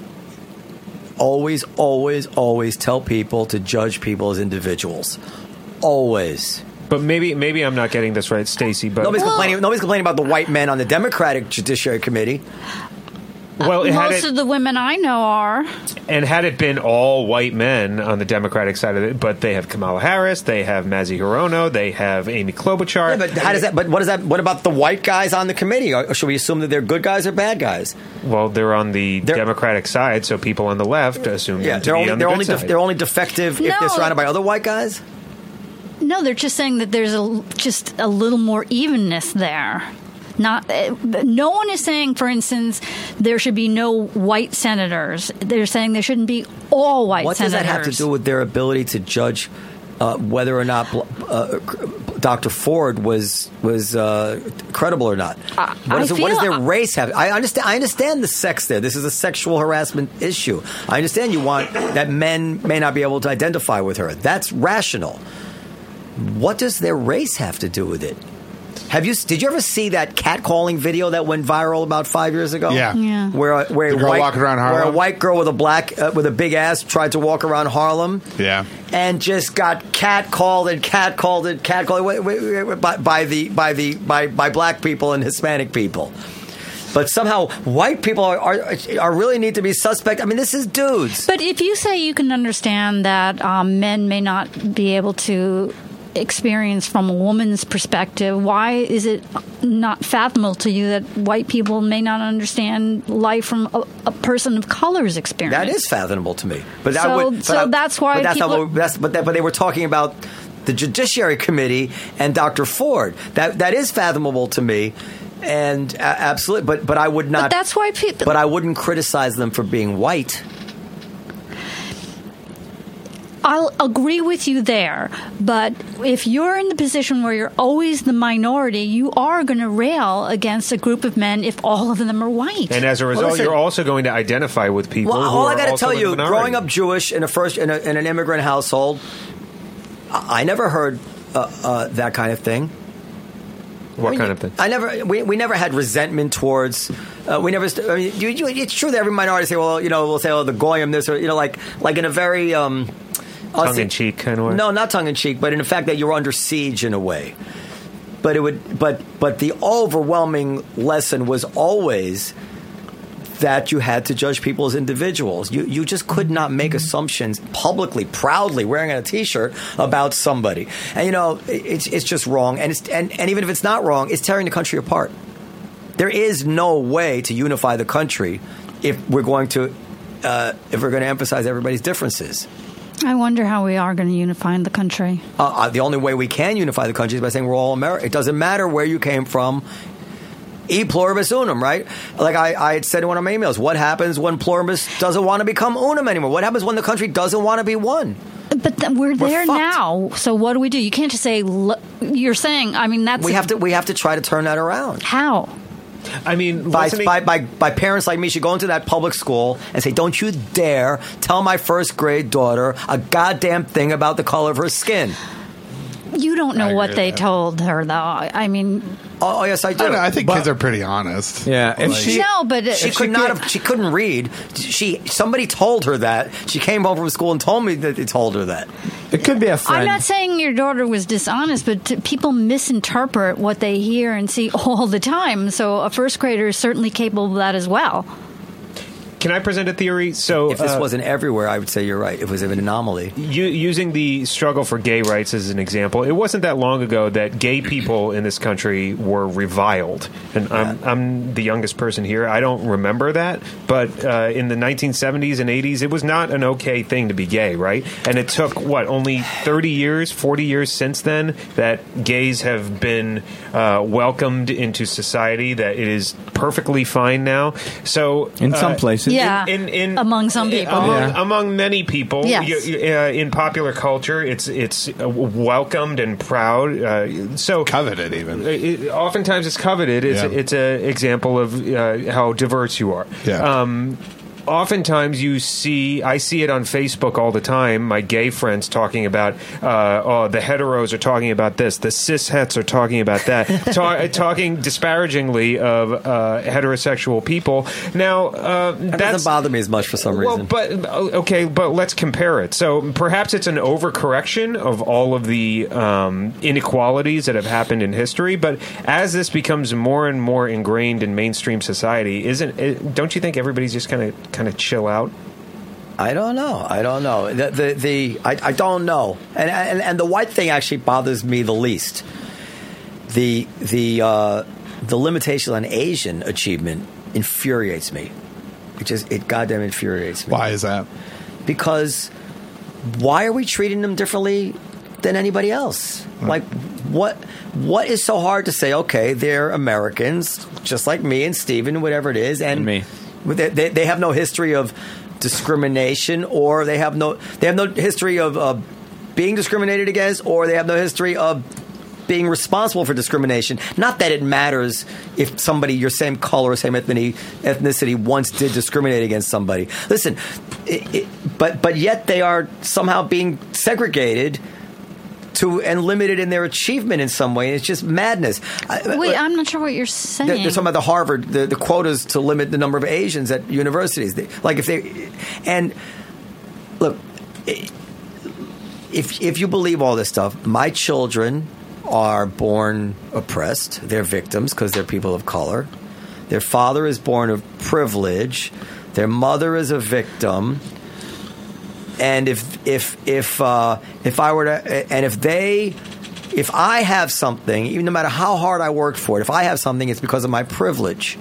always, always, always tell people to judge people as individuals. Always. But maybe maybe I'm not getting this right, Stacy. But nobody's, well, complaining, nobody's complaining about the white men on the Democratic Judiciary Committee. Well, uh, most it, of the women I know are. And had it been all white men on the Democratic side of it, but they have Kamala Harris, they have Mazzy Hirono, they have Amy Klobuchar. Yeah, but how does that? But what does that? What about the white guys on the committee? Or should we assume that they're good guys or bad guys? Well, they're on the they're, Democratic side, so people on the left assume yeah, them to they're be only, on the they're good only side. Def- they're only defective no. if they're surrounded by other white guys. No, they're just saying that there's a, just a little more evenness there. Not, no one is saying, for instance, there should be no white senators. They're saying there shouldn't be all white what senators. What does that have to do with their ability to judge uh, whether or not uh, Doctor Ford was was uh, credible or not? I, what, is it, what does their I, race have? I understand. I understand the sex there. This is a sexual harassment issue. I understand you want that men may not be able to identify with her. That's rational. What does their race have to do with it? Have you? Did you ever see that catcalling video that went viral about five years ago? Yeah, yeah. Where a, where, a white, where a white girl with a black uh, with a big ass tried to walk around Harlem. Yeah, and just got catcalled and catcalled and catcalled by, by the by the by, by black people and Hispanic people. But somehow white people are, are are really need to be suspect. I mean, this is dudes. But if you say you can understand that um, men may not be able to experience from a woman's perspective, why is it not fathomable to you that white people may not understand life from a, a person of color's experience? That is fathomable to me. But that so, would, but so I, that's why but that's people. Not, that's, but, that, but they were talking about the Judiciary Committee and Doctor Ford. That that is fathomable to me, and uh, absolutely. But but I would not. But that's why people. But I wouldn't criticize them for being white. I'll agree with you there, but if you're in the position where you're always the minority, you are going to rail against a group of men if all of them are white. And as a result, well, listen, you're also going to identify with people well, who all are I gotta also tell you, in the minority. Growing up Jewish in a first in, a, in an immigrant household, I never heard uh, uh, that kind of thing. What I mean, kind of thing? I never. We, we never had resentment towards. Uh, we never. I mean, you, you, it's true that every minority say, well, you know, we'll say, oh, the goyim, this, or you know, like like in a very. Um, Tongue-in-cheek kind of way? No, not tongue-in-cheek, but in the fact that you're under siege in a way. But it would, but but the overwhelming lesson was always that you had to judge people as individuals. You you just could not make assumptions publicly, proudly, wearing a T-shirt about somebody. And, you know, it's it's just wrong. And it's and, and even if it's not wrong, it's tearing the country apart. There is no way to unify the country if we're going to uh, if we're going to emphasize everybody's differences. I wonder how we are going to unify the country. Uh, the only way we can unify the country is by saying we're all American. It doesn't matter where you came from. E pluribus unum, right? Like I, I had said in one of my emails, what happens when pluribus doesn't want to become unum anymore? What happens when the country doesn't want to be one? But th- we're, we're there fucked. Now. So what do we do? You can't just say you're saying. I mean, that's we have to. We have to try to turn that around. How? I mean, by, by, by, by parents like me should go into that public school and say, don't you dare tell my first grade daughter a goddamn thing about the color of her skin. You don't know what they that. told her, though. I mean, oh, oh yes, I do. I, know, I think but, kids are pretty honest. Yeah, if like, she no, but she could she not. Could, have, she couldn't read. She somebody told her that. She came home from school and told me that they told her that. It could be a friend. I'm not saying your daughter was dishonest, but t- people misinterpret what they hear and see all the time. So a first grader is certainly capable of that as well. Can I present a theory? So, if this uh, wasn't everywhere, I would say you're right. It was an anomaly. You, using the struggle for gay rights as an example, it wasn't that long ago that gay people in this country were reviled. And yeah. I'm, I'm the youngest person here. I don't remember that. But uh, in the nineteen seventies and eighties, it was not an okay thing to be gay, right? And it took, what, only thirty years, forty years since then that gays have been uh, welcomed into society, that it is perfectly fine now. So, in uh, some places. Yeah, in, in, in, among some people, among, yeah. among many people, yes. you, you, uh, in popular culture, it's it's welcomed and proud. Uh, so coveted, even it, oftentimes it's coveted. It's yeah. it's an example of uh, how diverse you are. Yeah. Um, oftentimes you see, I see it on Facebook all the time, my gay friends talking about, uh, oh, the heteros are talking about this, the cis-hets are talking about that, Ta- talking disparagingly of uh, heterosexual people. Now, uh, that doesn't bother me as much for some reason. Well, but, okay, but let's compare it. So perhaps it's an overcorrection of all of the um, inequalities that have happened in history, but as this becomes more and more ingrained in mainstream society, isn't it, don't you think everybody's just kind of kind of chill out? I don't know. I don't know. The the, the I, I don't know. And, and and the white thing actually bothers me the least. The the uh, the limitation on Asian achievement infuriates me. It just it goddamn infuriates me. Why is that? Because why are we treating them differently than anybody else? Mm. Like what what is so hard to say? Okay, they're Americans, just like me and Steven, whatever it is, and, and me. They, they, they have no history of discrimination, or they have no they have no history of uh, being discriminated against, or they have no history of being responsible for discrimination. Not that it matters if somebody your same color or same ethnicity, ethnicity once did discriminate against somebody. Listen, it, it, but but yet they are somehow being segregated to and limited in their achievement in some way. It's just madness. Wait, I'm not sure what you're saying. They're, they're talking about the Harvard, the, the quotas to limit the number of Asians at universities. They, like if they, and look, if if you believe all this stuff, my children are born oppressed. They're victims because they're people of color. Their father is born of privilege. Their mother is a victim. And if if if uh, if I were to, and if they, if I have something, even no matter how hard I worked for it, if I have something, it's because of my privilege.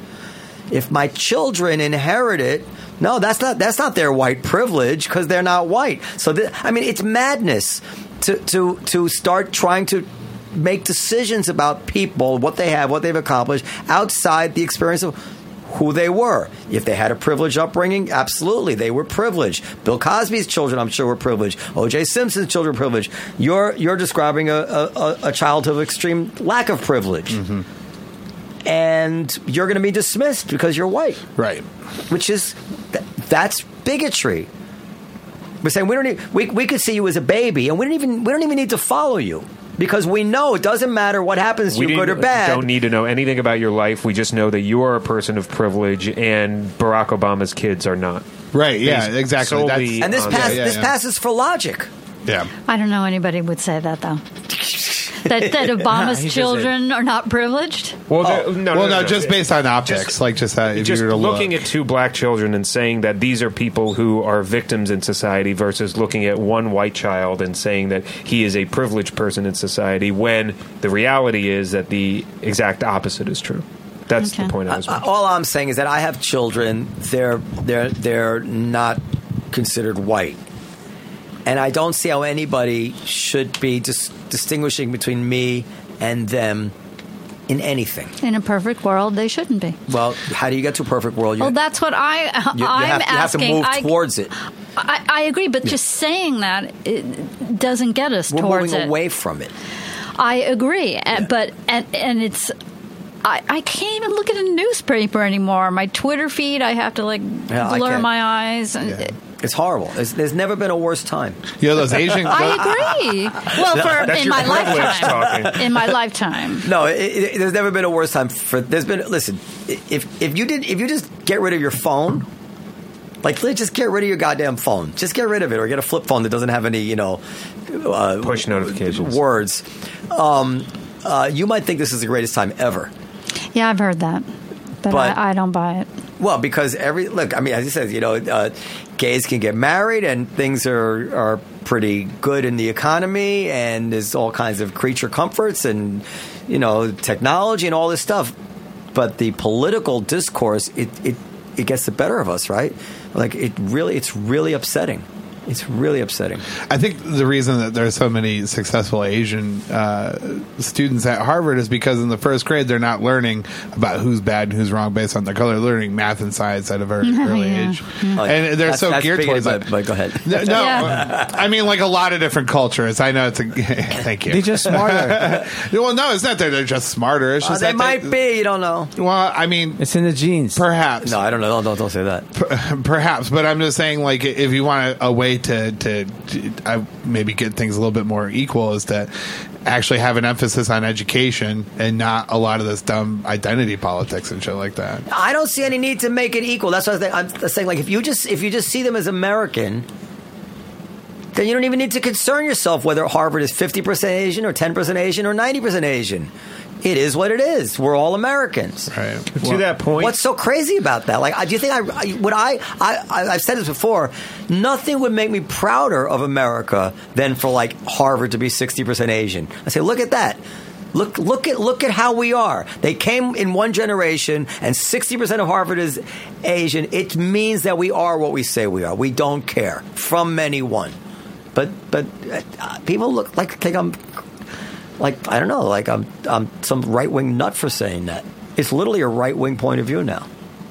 If my children inherit it, no, that's not that's not their white privilege because they're not white. So th- I mean, it's madness to to to start trying to make decisions about people, what they have, what they've accomplished, outside the experience of who they were. If they had a privileged upbringing, absolutely, they were privileged. Bill Cosby's children, I'm sure, were privileged. O J. Simpson's children, privileged. You're you're describing a, a, a child of extreme lack of privilege. Mm-hmm. And you're going to be dismissed because you're white. Right. Which is, th- that's bigotry. We're saying we don't need, we we could see you as a baby, and we don't even we don't even need to follow you. Because we know it doesn't matter what happens to you, good or bad. We don't need to know anything about your life. We just know that you are a person of privilege and Barack Obama's kids are not. Right, yeah, Based exactly. That's, and this, pass, yeah, yeah, this yeah. passes for logic. Yeah. I don't know anybody would say that, though. That, that Obama's no, children doesn't. Are not privileged? Well, oh. no, no, well, no, no, no, just based on optics, just, like just that. If just you were to looking look. at two black children and saying that these are people who are victims in society versus looking at one white child and saying that he is a privileged person in society, when the reality is that the exact opposite is true. That's okay. the point I was making. All I'm saying is that I have children; they're they're they're not considered white. And I don't see how anybody should be dis- distinguishing between me and them in anything. In a perfect world, they shouldn't be. Well, how do you get to a perfect world? You, well, that's what I, uh, you, you I'm have, asking. You have to move I, towards it. I, I agree, but yeah. just saying that it doesn't get us We're towards it. We're moving away from it. I agree, yeah. but and, and it's... I, I can't even look at a newspaper anymore. My Twitter feed, I have to like yeah, blur my eyes. And, yeah. It's horrible. There's, there's never been a worse time. You know those Asian. I agree. Well, for That's in my lifetime, talking. in my lifetime. No, it, it, there's never been a worse time. For there's been. Listen, if if you did, if you just get rid of your phone, like just get rid of your goddamn phone. Just get rid of it, or get a flip phone that doesn't have any, you know, uh, push notifications words. Um, uh, you might think this is the greatest time ever. Yeah, I've heard that, but, but I, I don't buy it. Well, because every look, I mean, as he says, you know, uh, gays can get married, and things are are pretty good in the economy, and there's all kinds of creature comforts, and you know, technology, and all this stuff. But the political discourse, it it, it gets the better of us, right? Like it really, it's really upsetting. It's really upsetting. I think the reason that there's so many successful Asian uh, students at Harvard is because in the first grade they're not learning about who's bad and who's wrong based on their color. They're learning math and science at a very early yeah. age, well, and they're that's, so that's geared towards it. But, but go ahead. No, no yeah. I mean like a lot of different cultures. I know it's a thank you. They're just smarter. Well, no, it's not that they're just smarter. It's just uh, they might they, be. You don't know. Well, I mean, it's in the genes, perhaps. No, I don't know. Don't, don't, don't say that. Per- perhaps, but I'm just saying, like, if you want a, a way to, to, to uh, maybe get things a little bit more equal is to actually have an emphasis on education and not a lot of this dumb identity politics and shit like that. I don't see any need to make it equal. That's what I was saying. I'm saying, like, if you just if you just see them as American, then you don't even need to concern yourself whether Harvard is fifty percent Asian or ten percent Asian or ninety percent Asian. It is what it is. We're all Americans. Right. Well, to that point, what's so crazy about that? Like, do you think I would? I, I I've said this before. Nothing would make me prouder of America than for like Harvard to be sixty percent Asian. I say, look at that. Look, look at look at how we are. They came in one generation, and sixty percent of Harvard is Asian. It means that we are what we say we are. We don't care from anyone. But but uh, people look like think I'm. Like, I don't know, like I'm, I'm some right-wing nut for saying that. It's literally a right-wing point of view now.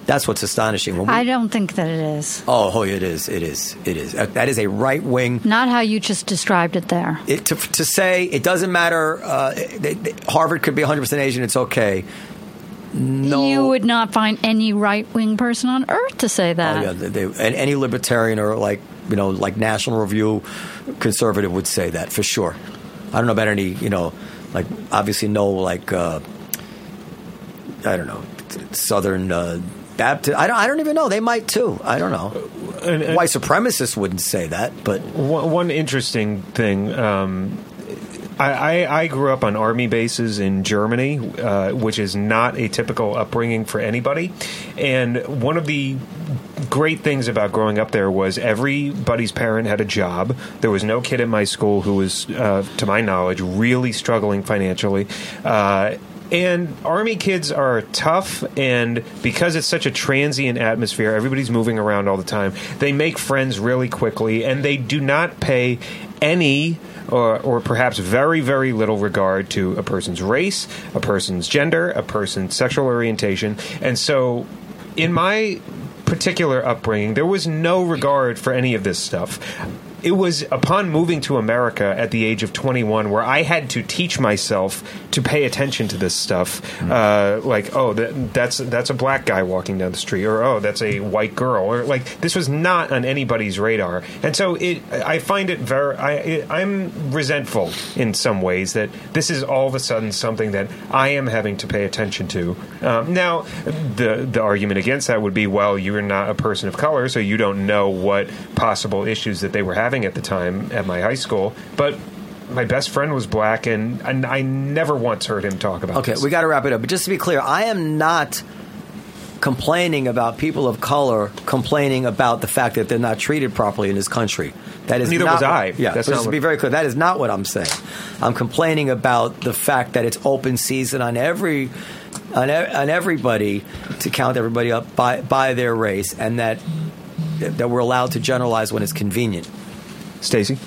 That's what's astonishing. When we, I don't think that it is. Oh, oh, it is, it is, it is. That is a right-wing... Not how you just described it there. It, to, to say it doesn't matter, uh, they, they, Harvard could be one hundred percent Asian, it's okay. No. You would not find any right-wing person on earth to say that. Oh, yeah, they, they, any libertarian or like, you know, like National Review conservative would say that, for sure. I don't know about any, you know, like, obviously no, like, uh, I don't know, Southern uh, Baptist. I don't, I don't even know. They might, too. I don't know. And, and white supremacists wouldn't say that, but. One, one interesting thing, um, I, I, I grew up on army bases in Germany, uh, which is not a typical upbringing for anybody. And one of the great things about growing up there was everybody's parent had a job. There was no kid at my school who was, uh, to my knowledge, really struggling financially. Uh, and Army kids are tough, and because it's such a transient atmosphere, everybody's moving around all the time. They make friends really quickly, and they do not pay any or, or perhaps very, very little regard to a person's race, a person's gender, a person's sexual orientation. And so in my particular upbringing, there was no regard for any of this stuff. It was upon moving to America at the age of twenty-one where I had to teach myself to pay attention to this stuff. Mm-hmm. Uh, like, oh, that, that's that's a black guy walking down the street, or oh, that's a white girl, or like this was not on anybody's radar. And so it, I find it very, I, it, I'm resentful in some ways that this is all of a sudden something that I am having to pay attention to. Um, now, the the argument against that would be, well, you're not a person of color, so you don't know what possible issues that they were having at the time at my high school, but my best friend was black, and, and I never once heard him talk about okay, this. Okay, we got to wrap it up. But just to be clear, I am not complaining about people of color complaining about the fact that they're not treated properly in this country. That is neither not was what, I. Yeah, That's just to be very clear, that is not what I'm saying. I'm complaining about the fact that it's open season on every on, on everybody to count everybody up by by their race, and that that we're allowed to generalize when it's convenient. Stacy,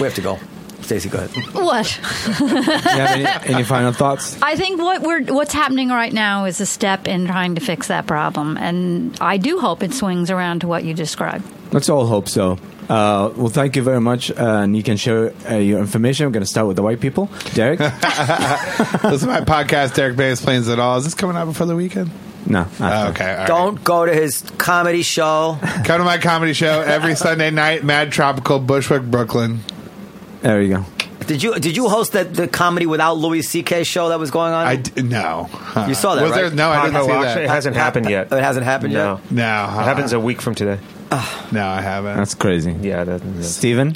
we have to go. Stacy, go ahead. What? Do you have any, any final thoughts? I think what we're what's happening right now is a step in trying to fix that problem, and I do hope it swings around to what you described. Let's all hope so. Uh, well, thank you very much, uh, and you can share uh, your information. I'm going to start with the white people. Derek? This is my podcast, Derek Bass Plains It All. Is this coming out before the weekend? No. Uh, okay. Don't right. go to his comedy show. Come to my comedy show every Sunday night, Mad Tropical, Bushwick, Brooklyn. There you go. Did you did you host that the comedy without Louis C K show that was going on? I d- no. Huh. You saw that, was right? There, no, I didn't I see that. It hasn't happened yet. It hasn't happened no. yet? No. Huh. It happens a week from today. No, I haven't. That's crazy. Yeah, that, that's Stephen?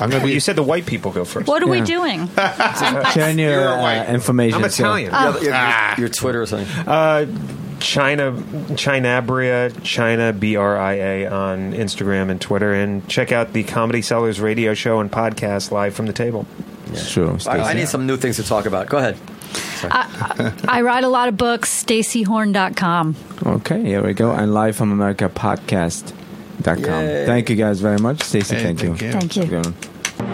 I'm gonna be, you said the white people go first. What are yeah. we doing? Sharing your uh, information. I'm Italian. So. Oh. Your, your, your Twitter or something. Uh... China, Chinabria, China, B R I A on Instagram and Twitter. And check out the Comedy Cellar's radio show and podcast, Live from the Table. Yeah. Sure. I, I need some new things to talk about. Go ahead. I, I write a lot of books, Stacy Horn dot com. Okay, here we go. And Live from America Podcast. dot com. Thank you guys very much. Stacy, hey, thank, thank you. you. Thank you.